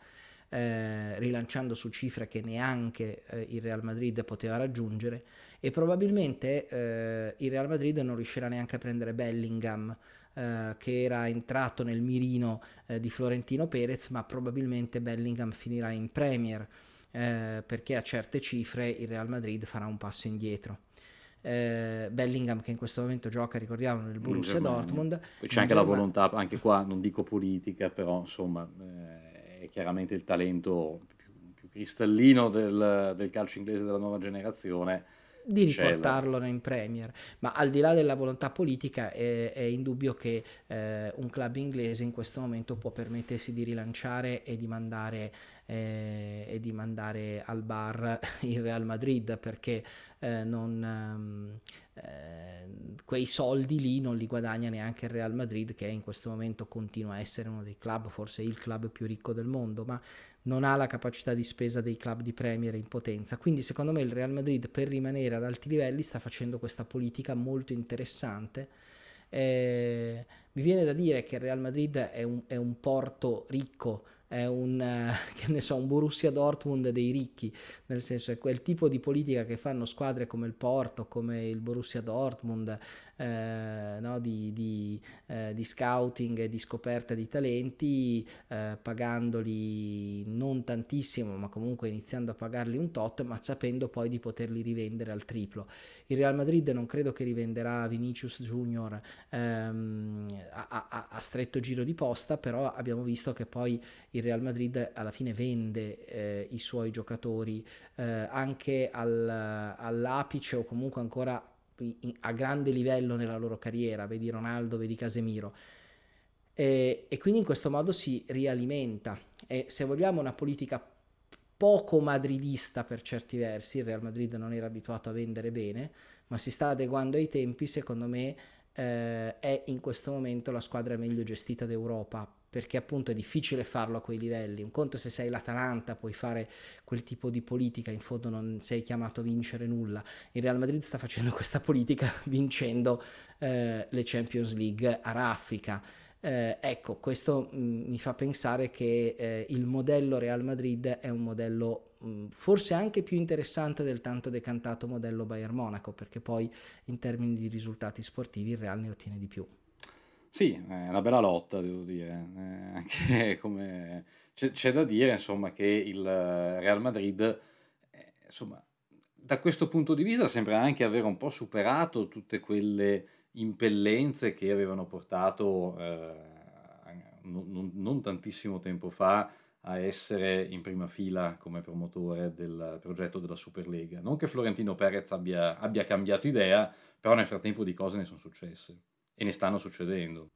rilanciando su cifre che neanche il Real Madrid poteva raggiungere, e probabilmente il Real Madrid non riuscirà neanche a prendere Bellingham, che era entrato nel mirino di Florentino Perez, ma probabilmente Bellingham finirà in Premier, perché a certe cifre il Real Madrid farà un passo indietro. Bellingham, che in questo momento gioca, ricordiamo, nel Borussia Dortmund, c'è anche la volontà, anche qua non dico politica, però insomma è chiaramente il talento più cristallino del calcio inglese della nuova generazione di riportarlo in Premier. Ma al di là della volontà politica è indubbio che un club inglese in questo momento può permettersi di rilanciare e di mandare al bar il Real Madrid, perché quei soldi lì non li guadagna neanche il Real Madrid, che in questo momento continua a essere uno dei club, forse il club più ricco del mondo, ma non ha la capacità di spesa dei club di Premier in potenza. Quindi secondo me il Real Madrid, per rimanere ad alti livelli, sta facendo questa politica molto interessante. Mi viene da dire che il Real Madrid è un porto ricco, è un Borussia Dortmund dei ricchi, nel senso è quel tipo di politica che fanno squadre come il Porto, come il Borussia Dortmund, no, di scouting e di scoperta di talenti, pagandoli non tantissimo, ma comunque iniziando a pagarli un tot, ma sapendo poi di poterli rivendere al triplo. Il Real Madrid non credo che rivenderà Vinicius Junior a stretto giro di posta, però abbiamo visto che poi il Real Madrid alla fine vende i suoi giocatori anche all'apice o comunque ancora a grande livello nella loro carriera, vedi Ronaldo, vedi Casemiro, e quindi in questo modo si rialimenta. E se vogliamo una politica poco madridista per certi versi, il Real Madrid non era abituato a vendere bene, ma si sta adeguando ai tempi, secondo me è in questo momento la squadra meglio gestita d'Europa, perché appunto è difficile farlo a quei livelli. Un conto se sei l'Atalanta, puoi fare quel tipo di politica, in fondo non sei chiamato a vincere nulla. Il Real Madrid sta facendo questa politica vincendo le Champions League a raffica. Ecco, questo mi fa pensare che il modello Real Madrid è un modello forse anche più interessante del tanto decantato modello Bayern Monaco, perché poi in termini di risultati sportivi il Real ne ottiene di più. Sì, è una bella lotta, devo dire. Anche come c'è da dire, insomma, che il Real Madrid, insomma, da questo punto di vista sembra anche avere un po' superato tutte quelle impellenze che avevano portato non tantissimo tempo fa a essere in prima fila come promotore del progetto della Superlega. Non che Florentino Perez abbia cambiato idea, però nel frattempo di cose ne sono successe e ne stanno succedendo.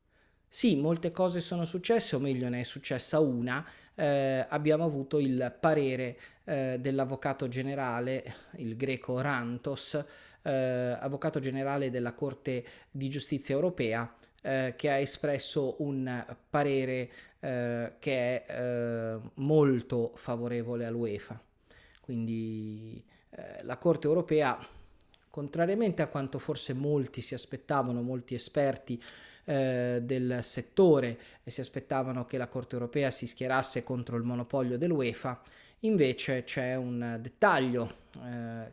Sì, molte cose sono successe, o meglio ne è successa una. Abbiamo avuto il parere dell'avvocato generale, il greco Rantos, avvocato generale della Corte di Giustizia Europea, che ha espresso un parere che è molto favorevole all'UEFA. Quindi la Corte Europea, contrariamente a quanto forse molti si aspettavano, molti esperti del settore si aspettavano che la Corte Europea si schierasse contro il monopolio dell'UEFA, invece c'è un dettaglio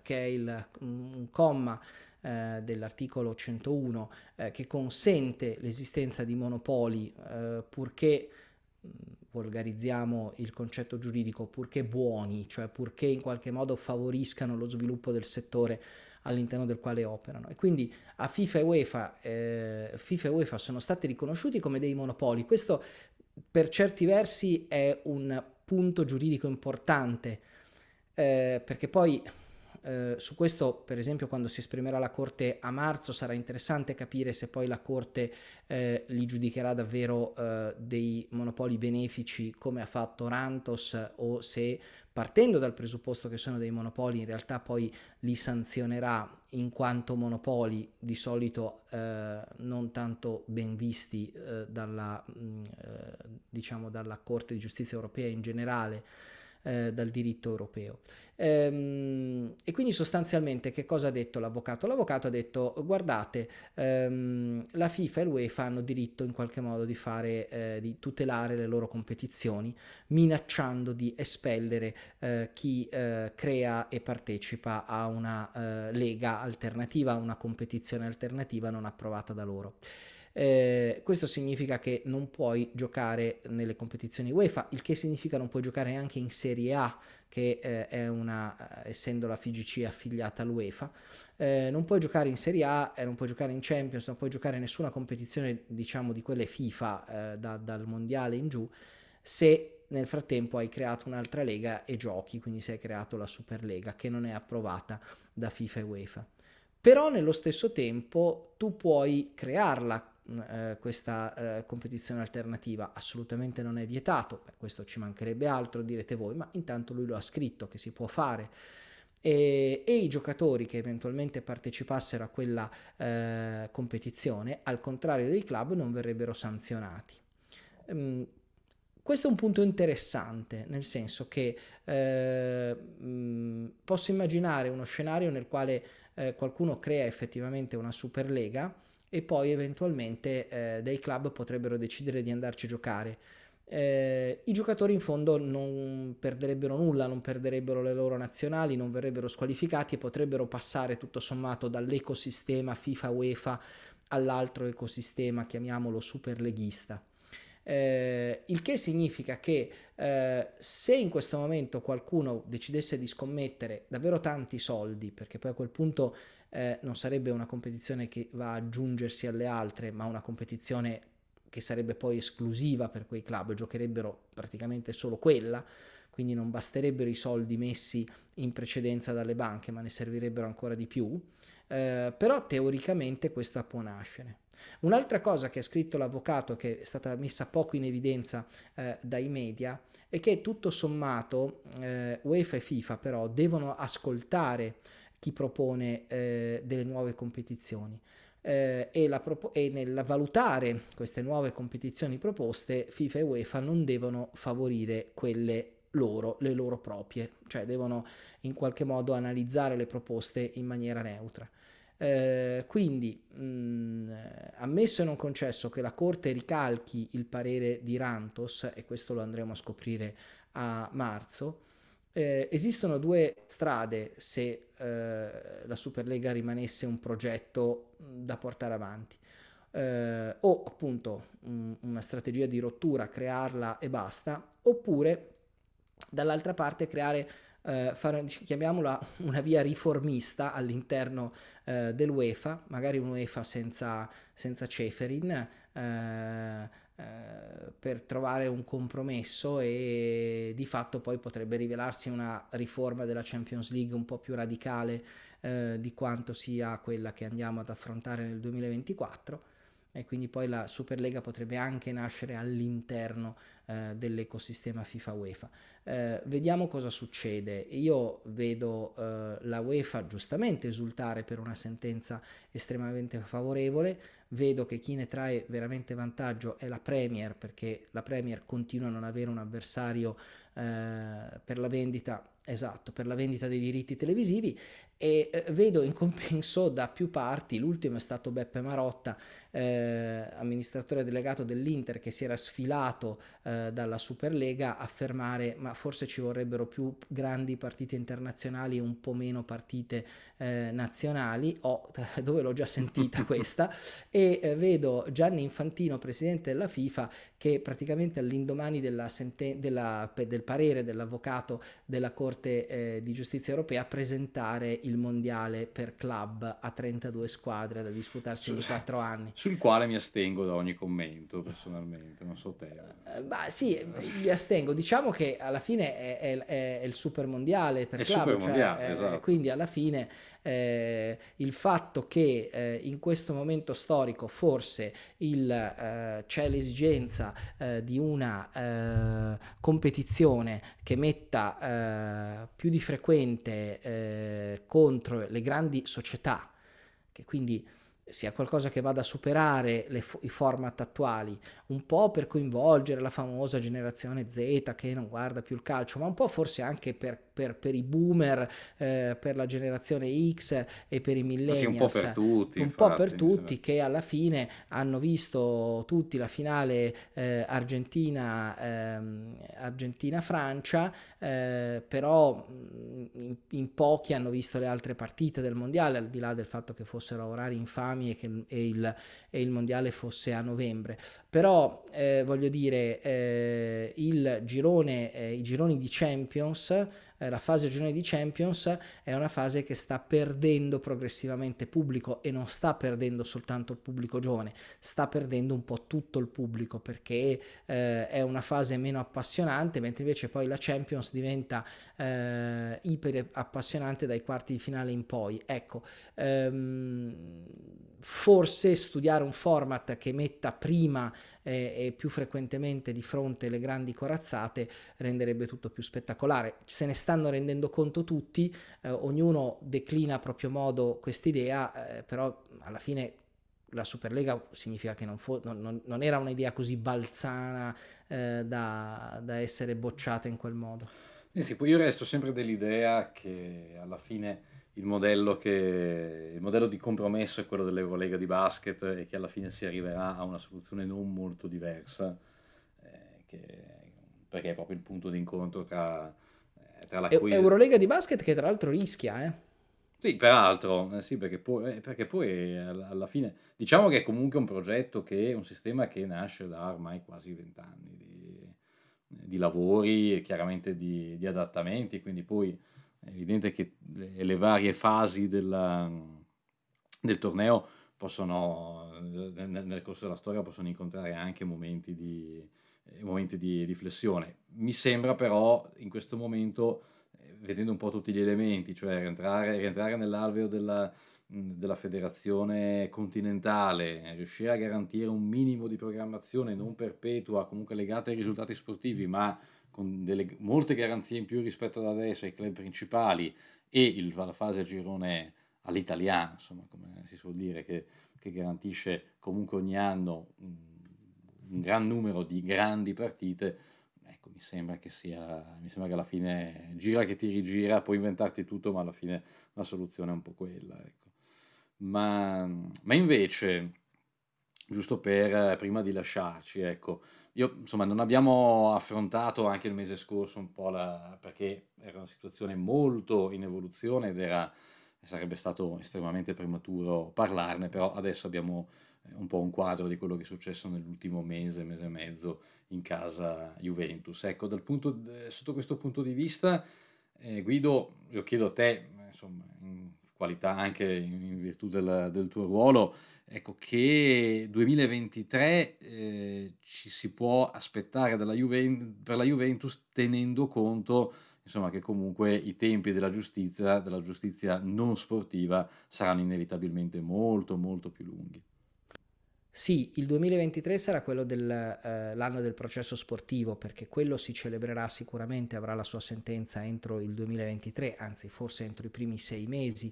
che è un comma dell'articolo 101 che consente l'esistenza di monopoli purché, volgarizziamo il concetto giuridico, purché buoni, cioè purché in qualche modo favoriscano lo sviluppo del settore all'interno del quale operano. E quindi a FIFA e UEFA sono stati riconosciuti come dei monopoli. Questo per certi versi è un punto giuridico importante, perché poi su questo, per esempio, quando si esprimerà la Corte a marzo, sarà interessante capire se poi la Corte li giudicherà davvero dei monopoli benefici come ha fatto Rantos, o se, partendo dal presupposto che sono dei monopoli, in realtà poi li sanzionerà in quanto monopoli, di solito non tanto ben visti dalla Corte di Giustizia Europea in generale, dal diritto europeo. E quindi sostanzialmente che cosa ha detto l'avvocato? L'avvocato ha detto: guardate, la FIFA e l'UEFA hanno diritto in qualche modo di di tutelare le loro competizioni, minacciando di espellere chi crea e partecipa a una lega alternativa, a una competizione alternativa non approvata da loro. Questo significa che non puoi giocare nelle competizioni UEFA, il che significa non puoi giocare neanche in Serie A, che è essendo la FIGC affiliata all'UEFA, non puoi giocare in Serie A, non puoi giocare in Champions, non puoi giocare in nessuna competizione, diciamo, di quelle FIFA dal mondiale in giù, se nel frattempo hai creato un'altra lega e giochi, quindi se hai creato la Superlega, che non è approvata da FIFA e UEFA. Però nello stesso tempo tu puoi crearla, questa competizione alternativa, assolutamente non è vietato. Beh, questo ci mancherebbe altro, direte voi, ma intanto lui lo ha scritto che si può fare, e i giocatori che eventualmente partecipassero a quella competizione, al contrario dei club, non verrebbero sanzionati. Questo è un punto interessante, nel senso che posso immaginare uno scenario nel quale qualcuno crea effettivamente una Superlega e poi eventualmente dei club potrebbero decidere di andarci a giocare. I giocatori in fondo non perderebbero nulla, non perderebbero le loro nazionali, non verrebbero squalificati e potrebbero passare tutto sommato dall'ecosistema FIFA UEFA all'altro ecosistema, chiamiamolo superleghista. Il che significa che se in questo momento qualcuno decidesse di scommettere davvero tanti soldi, perché poi a quel punto non sarebbe una competizione che va ad aggiungersi alle altre, ma una competizione che sarebbe poi esclusiva per quei club, giocherebbero praticamente solo quella, quindi non basterebbero i soldi messi in precedenza dalle banche, ma ne servirebbero ancora di più, però teoricamente questa può nascere. Un'altra cosa che ha scritto l'avvocato, che è stata messa poco in evidenza dai media, è che tutto sommato UEFA e FIFA però devono ascoltare chi propone delle nuove competizioni e nel valutare queste nuove competizioni proposte, FIFA e UEFA non devono favorire quelle loro, le loro proprie, cioè devono in qualche modo analizzare le proposte in maniera neutra. Quindi ammesso e non concesso che la Corte ricalchi il parere di Rantos, e questo lo andremo a scoprire a marzo, esistono due strade se la Superlega rimanesse un progetto da portare avanti, o appunto una strategia di rottura, crearla e basta, oppure dall'altra parte creare chiamiamola una via riformista all'interno dell'UEFA, magari un'UEFA senza Ceferin, per trovare un compromesso, e di fatto poi potrebbe rivelarsi una riforma della Champions League un po' più radicale di quanto sia quella che andiamo ad affrontare nel 2024, e quindi poi la Superlega potrebbe anche nascere all'interno dell'ecosistema FIFA UEFA. Vediamo cosa succede. Io vedo la UEFA giustamente esultare per una sentenza estremamente favorevole, vedo che chi ne trae veramente vantaggio è la Premier, perché la Premier continua a non avere un avversario per la vendita, esatto, per la vendita dei diritti televisivi, e vedo in compenso da più parti, l'ultimo è stato Beppe Marotta, amministratore delegato dell'Inter, che si era sfilato dalla Superlega, affermare: ma forse ci vorrebbero più grandi partite internazionali e un po' meno partite nazionali. Dove l'ho già sentita questa? E vedo Gianni Infantino, presidente della FIFA, che praticamente all'indomani del parere dell'avvocato della Corte di Giustizia Europea presentare il mondiale per club a 32 squadre da disputarsi ogni 4 anni. Sul quale mi astengo da ogni commento personalmente, non so te. Ma sì, mi astengo. Diciamo che alla fine è il super mondiale per club, esatto. Quindi alla fine il fatto che in questo momento storico forse c'è l'esigenza di una competizione che metta più di frequente contro le grandi società, che quindi sia qualcosa che vada a superare i format attuali, un po' per coinvolgere la famosa generazione Z che non guarda più il calcio, ma un po' forse anche per i boomer, per la generazione X e per i millennials, sì, un po' per tutti che alla fine hanno visto tutti la finale Argentina-Francia, però in pochi hanno visto le altre partite del mondiale, al di là del fatto che fossero orari infami e il mondiale fosse a novembre. Però voglio dire, i gironi di Champions, la fase gironi di Champions è una fase che sta perdendo progressivamente pubblico, e non sta perdendo soltanto il pubblico giovane, sta perdendo un po' tutto il pubblico, perché è una fase meno appassionante, mentre invece poi la Champions diventa iper appassionante dai quarti di finale in poi. Ecco, forse studiare un format che metta prima e più frequentemente di fronte le grandi corazzate renderebbe tutto più spettacolare. Se ne stanno rendendo conto tutti, ognuno declina a proprio modo quest'idea, però alla fine la Superlega significa che non era un'idea così balzana da essere bocciata in quel modo. Sì, poi io resto sempre dell'idea che alla fine il modello di compromesso è quello dell'Eurolega di basket, e che alla fine si arriverà a una soluzione non molto diversa, perché è proprio il punto d'incontro tra la Eurolega di basket, che tra l'altro rischia Sì, peraltro, sì, perché poi alla fine diciamo che è comunque un progetto che è un sistema che nasce da ormai quasi 20 anni di lavori e chiaramente di adattamenti, quindi poi è evidente che le varie fasi del torneo possono, nel corso della storia, possono incontrare anche momenti di riflessione. Mi sembra però in questo momento, vedendo un po' tutti gli elementi, cioè rientrare nell'alveo della federazione continentale, riuscire a garantire un minimo di programmazione non perpetua, comunque legata ai risultati sportivi, ma con molte garanzie in più rispetto ad adesso ai club principali, e la fase a girone all'italiana, insomma, come si suol dire, che garantisce comunque ogni anno un gran numero di grandi partite. Ecco, mi sembra che alla fine gira che ti rigira, puoi inventarti tutto, ma alla fine la soluzione è un po' quella, ecco. Ma invece, giusto prima di lasciarci, ecco, io, insomma, non abbiamo affrontato anche il mese scorso un po' perché era una situazione molto in evoluzione ed sarebbe stato estremamente prematuro parlarne, però adesso abbiamo un po' un quadro di quello che è successo nell'ultimo mese e mezzo in casa Juventus. Ecco, sotto questo punto di vista, Guido, lo chiedo a te, insomma, in qualità anche in virtù del tuo ruolo, ecco, che 2023 ci si può aspettare per la Juventus, tenendo conto, insomma, che comunque i tempi della giustizia non sportiva saranno inevitabilmente molto molto più lunghi. Sì, il 2023 sarà quello l'anno del processo sportivo, perché quello si celebrerà sicuramente, avrà la sua sentenza entro il 2023, anzi forse entro i primi 6 mesi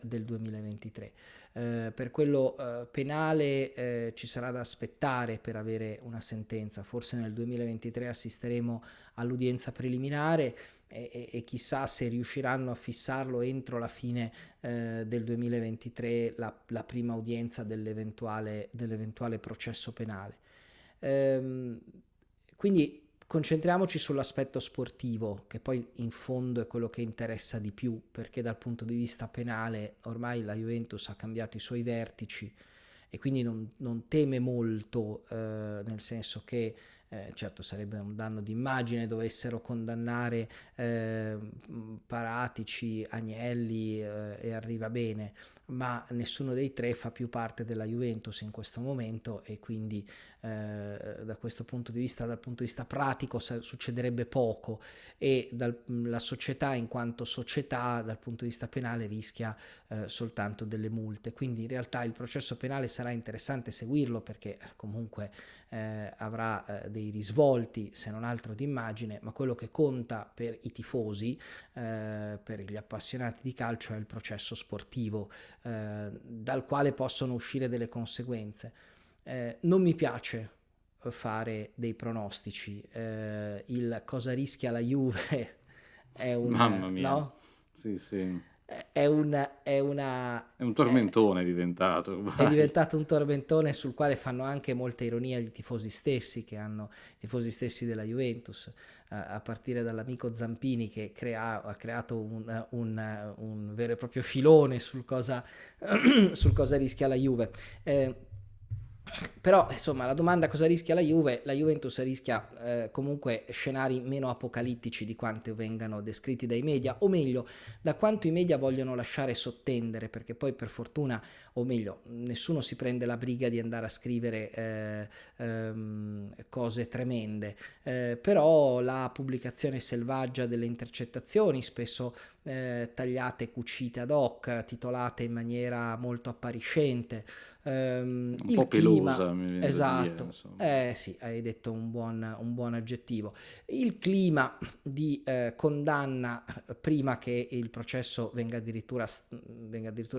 del 2023. Per quello penale ci sarà da aspettare per avere una sentenza, forse nel 2023 assisteremo all'udienza preliminare, e chissà se riusciranno a fissarlo entro la fine del 2023 la prima udienza dell'eventuale processo penale. Quindi concentriamoci sull'aspetto sportivo, che poi in fondo è quello che interessa di più, perché dal punto di vista penale ormai la Juventus ha cambiato i suoi vertici e quindi non teme molto, nel senso che certo sarebbe un danno d'immagine dovessero condannare Paratici, Agnelli e Arrivabene, ma nessuno dei tre fa più parte della Juventus in questo momento, e quindi da questo punto di vista, dal punto di vista pratico, succederebbe poco, e la società in quanto società dal punto di vista penale rischia soltanto delle multe. Quindi in realtà il processo penale sarà interessante seguirlo, perché comunque avrà dei risvolti, se non altro d'immagine, ma quello che conta per i tifosi, per gli appassionati di calcio, è il processo sportivo, dal quale possono uscire delle conseguenze. Non mi piace fare dei pronostici, il cosa rischia la Juve è un... Mamma mia, no? Sì, sì. È un tormentone diventato ormai. È diventato un tormentone sul quale fanno anche molta ironia i tifosi stessi della Juventus, a partire dall'amico Zampini, che ha creato un vero e proprio filone sul cosa rischia la Juve. Però insomma, la domanda cosa rischia la Juve? La Juventus rischia comunque scenari meno apocalittici di quanto vengano descritti dai media, o meglio da quanto i media vogliono lasciare sottendere, perché poi per fortuna, o meglio, nessuno si prende la briga di andare a scrivere cose tremende, però la pubblicazione selvaggia delle intercettazioni, spesso tagliate, cucite ad hoc, titolate in maniera molto appariscente, un po' pelosa, mi viene da dire, sì, hai detto un buon aggettivo. Il clima di condanna prima che il processo venga addirittura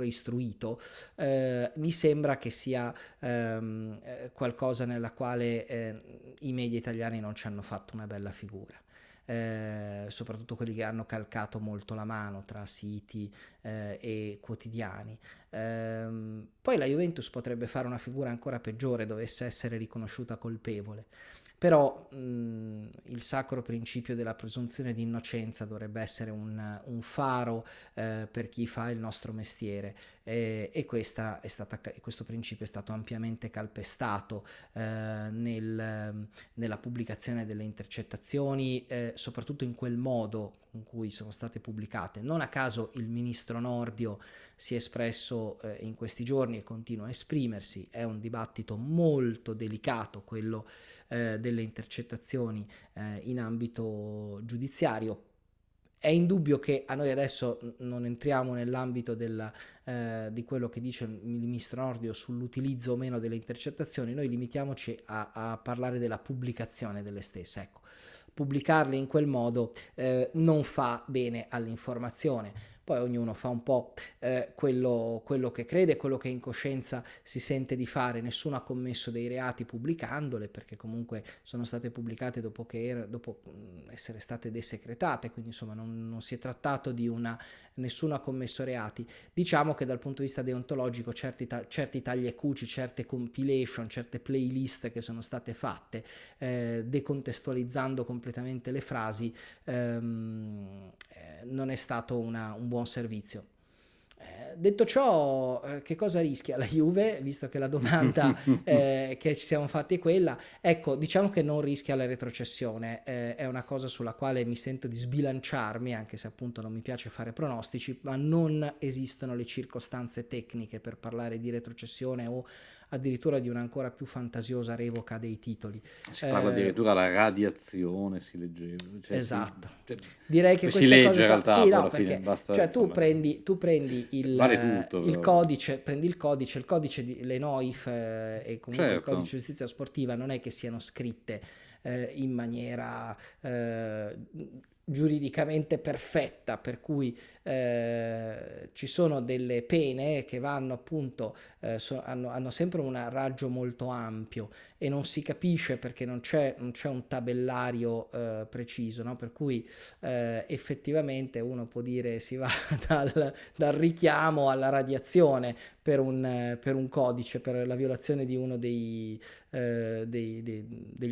istruito, mi sembra che sia qualcosa nella quale i media italiani non ci hanno fatto una bella figura. Soprattutto quelli che hanno calcato molto la mano tra siti e quotidiani. Poi la Juventus potrebbe fare una figura ancora peggiore, dovesse essere riconosciuta colpevole. Però il sacro principio della presunzione di innocenza dovrebbe essere un faro per chi fa il nostro mestiere, e questo principio è stato ampiamente calpestato nella pubblicazione delle intercettazioni, soprattutto in quel modo in cui sono state pubblicate. Non a caso il ministro Nordio si è espresso in questi giorni e continua a esprimersi. È un dibattito molto delicato quello delle intercettazioni in ambito giudiziario. È indubbio che a noi adesso non entriamo nell'ambito di quello che dice il ministro Nordio sull'utilizzo o meno delle intercettazioni, noi limitiamoci a parlare della pubblicazione delle stesse. Ecco, pubblicarle in quel modo non fa bene all'informazione. Poi ognuno fa un po' quello che crede, quello che in coscienza si sente di fare. Nessuno ha commesso dei reati pubblicandole, perché comunque sono state pubblicate dopo essere state desecretate, quindi insomma non si è trattato di nessuno ha commesso reati. Diciamo che dal punto di vista deontologico certi tagli e cuci, certe compilation, certe playlist che sono state fatte decontestualizzando completamente le frasi non è stato un buon servizio. Detto ciò, che cosa rischia la Juve, visto che la domanda che ci siamo fatti è quella? Ecco, diciamo che non rischia la retrocessione, è una cosa sulla quale mi sento di sbilanciarmi, anche se appunto non mi piace fare pronostici, ma non esistono le circostanze tecniche per parlare di retrocessione o addirittura di un'ancora più fantasiosa revoca dei titoli. Si parla addirittura della radiazione, si leggeva. Cioè, esatto. Direi che si legge in realtà, sì, no, perché, basta, cioè, tu prendi il codice di le NOIF e comunque certo. Il codice di giustizia sportiva non è che siano scritte in maniera giuridicamente perfetta, per cui ci sono delle pene che vanno appunto hanno sempre un raggio molto ampio e non si capisce perché non c'è un tabellario preciso, no? Per cui effettivamente uno può dire si va dal richiamo alla radiazione per un codice, per la violazione di uno degli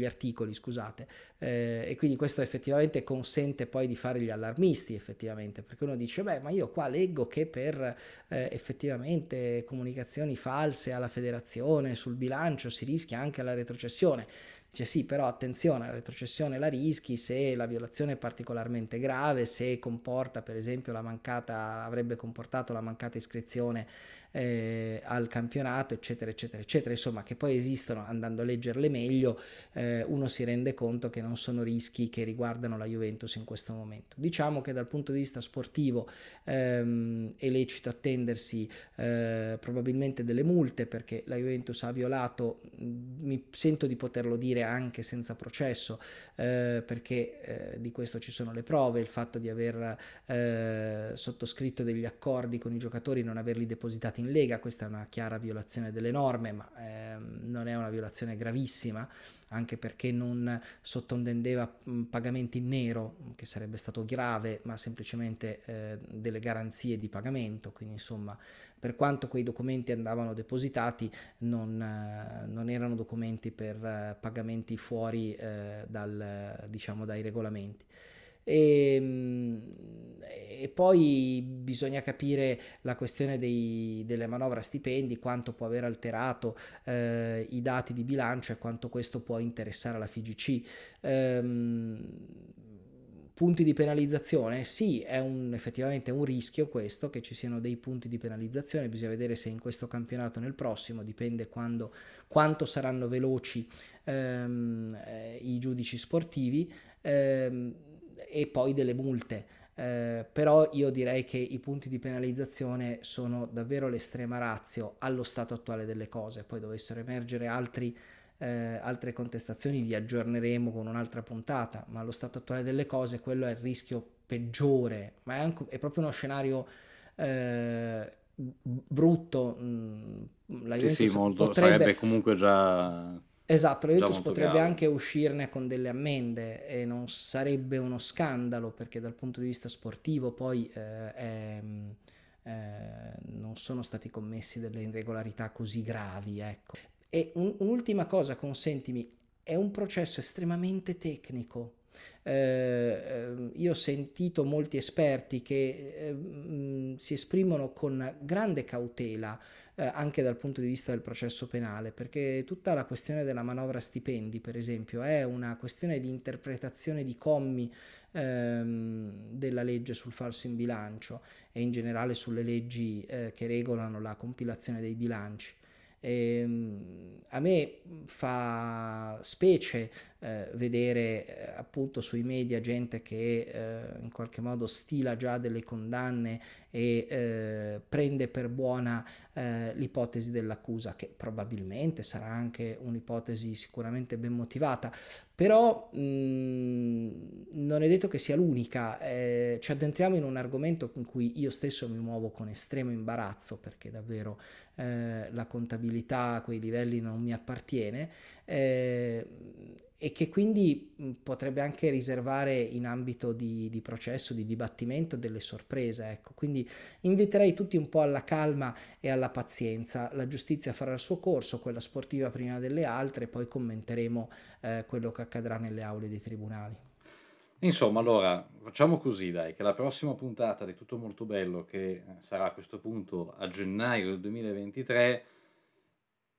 articoli, scusate, e quindi questo effettivamente consente poi di fare gli allarmisti, effettivamente, perché uno dice ma io qua leggo che per effettivamente comunicazioni false alla federazione sul bilancio si rischia anche la retrocessione. Dice sì, però attenzione, la retrocessione la rischi se la violazione è particolarmente grave, se comporta per esempio avrebbe comportato la mancata iscrizione al campionato, eccetera eccetera eccetera. Insomma, che poi esistono, andando a leggerle meglio uno si rende conto che non sono rischi che riguardano la Juventus in questo momento. Diciamo che dal punto di vista sportivo è lecito attendersi probabilmente delle multe, perché la Juventus ha violato, mi sento di poterlo dire anche senza processo, perché di questo ci sono le prove, il fatto di aver sottoscritto degli accordi con i giocatori, non averli depositati in Lega. Questa è una chiara violazione delle norme, ma non è una violazione gravissima, anche perché non sottintendeva pagamenti in nero, che sarebbe stato grave, ma semplicemente delle garanzie di pagamento. Quindi insomma, per quanto quei documenti andavano depositati, non erano documenti per pagamenti fuori dai regolamenti. E poi bisogna capire la questione delle manovre a stipendi, quanto può aver alterato i dati di bilancio e quanto questo può interessare la FIGC. Punti di penalizzazione? Sì, è effettivamente un rischio questo, che ci siano dei punti di penalizzazione. Bisogna vedere se in questo campionato, nel prossimo, dipende quanto saranno veloci i giudici sportivi, e poi delle multe. Però io direi che i punti di penalizzazione sono davvero l'estrema ratio allo stato attuale delle cose. Poi dovessero emergere altre contestazioni, vi aggiorneremo con un'altra puntata, ma allo stato attuale delle cose quello è il rischio peggiore, ma è proprio uno scenario brutto. La Juventus sarebbe comunque già... Esatto, la Juventus potrebbe anche uscirne con delle ammende e non sarebbe uno scandalo, perché dal punto di vista sportivo poi non sono stati commessi delle irregolarità così gravi, ecco. E un'ultima cosa, consentimi, è un processo estremamente tecnico. Io ho sentito molti esperti che si esprimono con grande cautela anche dal punto di vista del processo penale, perché tutta la questione della manovra stipendi, per esempio, è una questione di interpretazione di commi della legge sul falso in bilancio e in generale sulle leggi che regolano la compilazione dei bilanci. A me fa specie vedere appunto sui media gente che in qualche modo stila già delle condanne e prende per buona l'ipotesi dell'accusa, che probabilmente sarà anche un'ipotesi sicuramente ben motivata, però non è detto che sia l'unica. Ci addentriamo in un argomento in cui io stesso mi muovo con estremo imbarazzo, perché davvero la contabilità a quei livelli non mi appartiene, e che quindi potrebbe anche riservare in ambito di processo, di dibattimento, delle sorprese, ecco. Quindi inviterei tutti un po' alla calma e alla pazienza. La giustizia farà il suo corso, quella sportiva prima delle altre, e poi commenteremo quello che accadrà nelle aule dei tribunali. Insomma, allora facciamo così, dai, che la prossima puntata di Tutto Molto Bello, che sarà a questo punto a gennaio del 2023,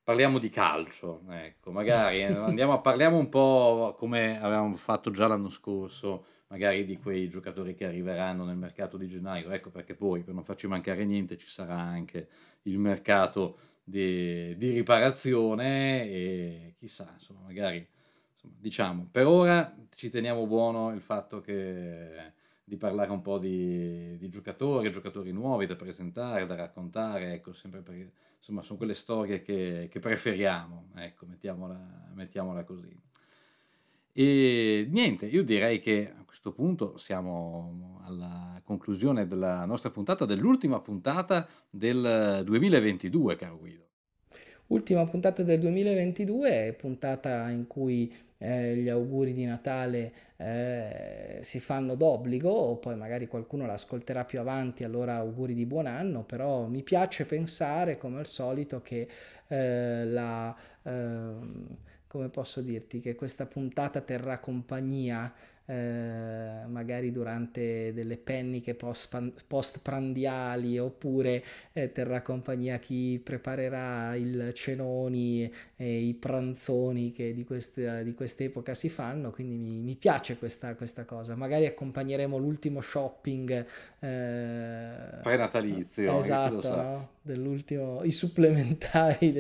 parliamo di calcio, ecco, magari parliamo un po' come avevamo fatto già l'anno scorso, magari di quei giocatori che arriveranno nel mercato di gennaio, ecco perché poi, per non farci mancare niente, ci sarà anche il mercato di riparazione e chissà, insomma, magari, insomma, diciamo, per ora ci teniamo buono il fatto che di parlare un po' di giocatori nuovi da presentare, da raccontare, ecco, sempre perché, insomma, sono quelle storie che preferiamo, ecco, mettiamola così. E niente, io direi che a questo punto siamo alla conclusione della nostra puntata, dell'ultima puntata del 2022, caro Guido. Ultima puntata del 2022, puntata in cui gli auguri di Natale si fanno d'obbligo, poi magari qualcuno l'ascolterà più avanti, allora auguri di buon anno, però mi piace pensare, come al solito, che come posso dirti, che questa puntata terrà compagnia magari durante delle penniche post-prandiali, oppure terrà compagnia chi preparerà il cenoni e i pranzoni che di quest'epoca si fanno, quindi mi piace questa cosa. Magari accompagneremo l'ultimo shopping prenatalizio, esatto, lo sa. No? Dell'ultimo, i supplementari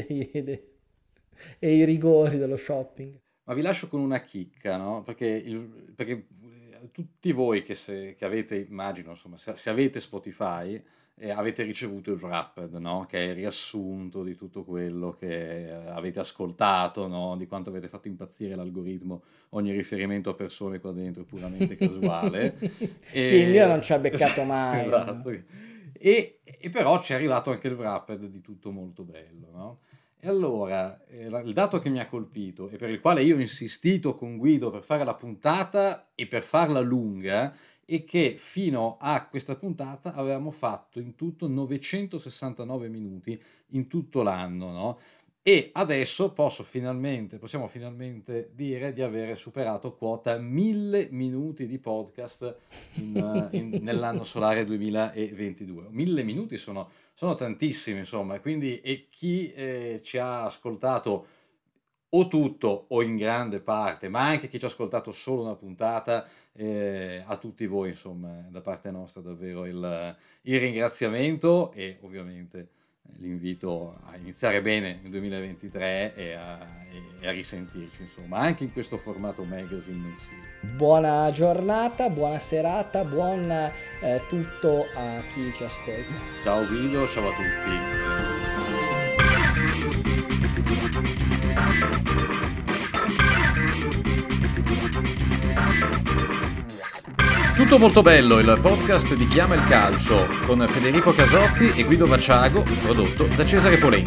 e i rigori dello shopping. Ma vi lascio con una chicca, no? Perché tutti voi che avete, immagino, insomma, se avete Spotify, avete ricevuto il Wrapped, no? Che è il riassunto di tutto quello che avete ascoltato, no? Di quanto avete fatto impazzire l'algoritmo, ogni riferimento a persone qua dentro è puramente casuale. Sì, il mio non ci ha beccato mai. Esatto. No? E però ci è arrivato anche il Wrapped di Tutto Molto Bello, no? E allora, il dato che mi ha colpito e per il quale io ho insistito con Guido per fare la puntata e per farla lunga, è che fino a questa puntata avevamo fatto in tutto 969 minuti in tutto l'anno, no? E adesso possiamo finalmente dire di avere superato quota 1000 minuti di podcast nell'anno solare 2022. 1000 minuti sono tantissimi, insomma, quindi e chi ci ha ascoltato o tutto o in grande parte, ma anche chi ci ha ascoltato solo una puntata, a tutti voi, insomma, da parte nostra davvero il ringraziamento e ovviamente l'invito a iniziare bene il 2023 e a risentirci, insomma, anche in questo formato magazine mensile. Buona giornata, buona serata, buon tutto a chi ci ascolta. Ciao Guido, ciao a tutti. Tutto Molto Bello, il podcast di Chiama il Calcio, con Federico Casotti e Guido Vacciago, prodotto da Cesare Poletti.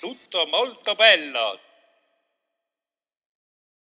Tutto Molto Bello.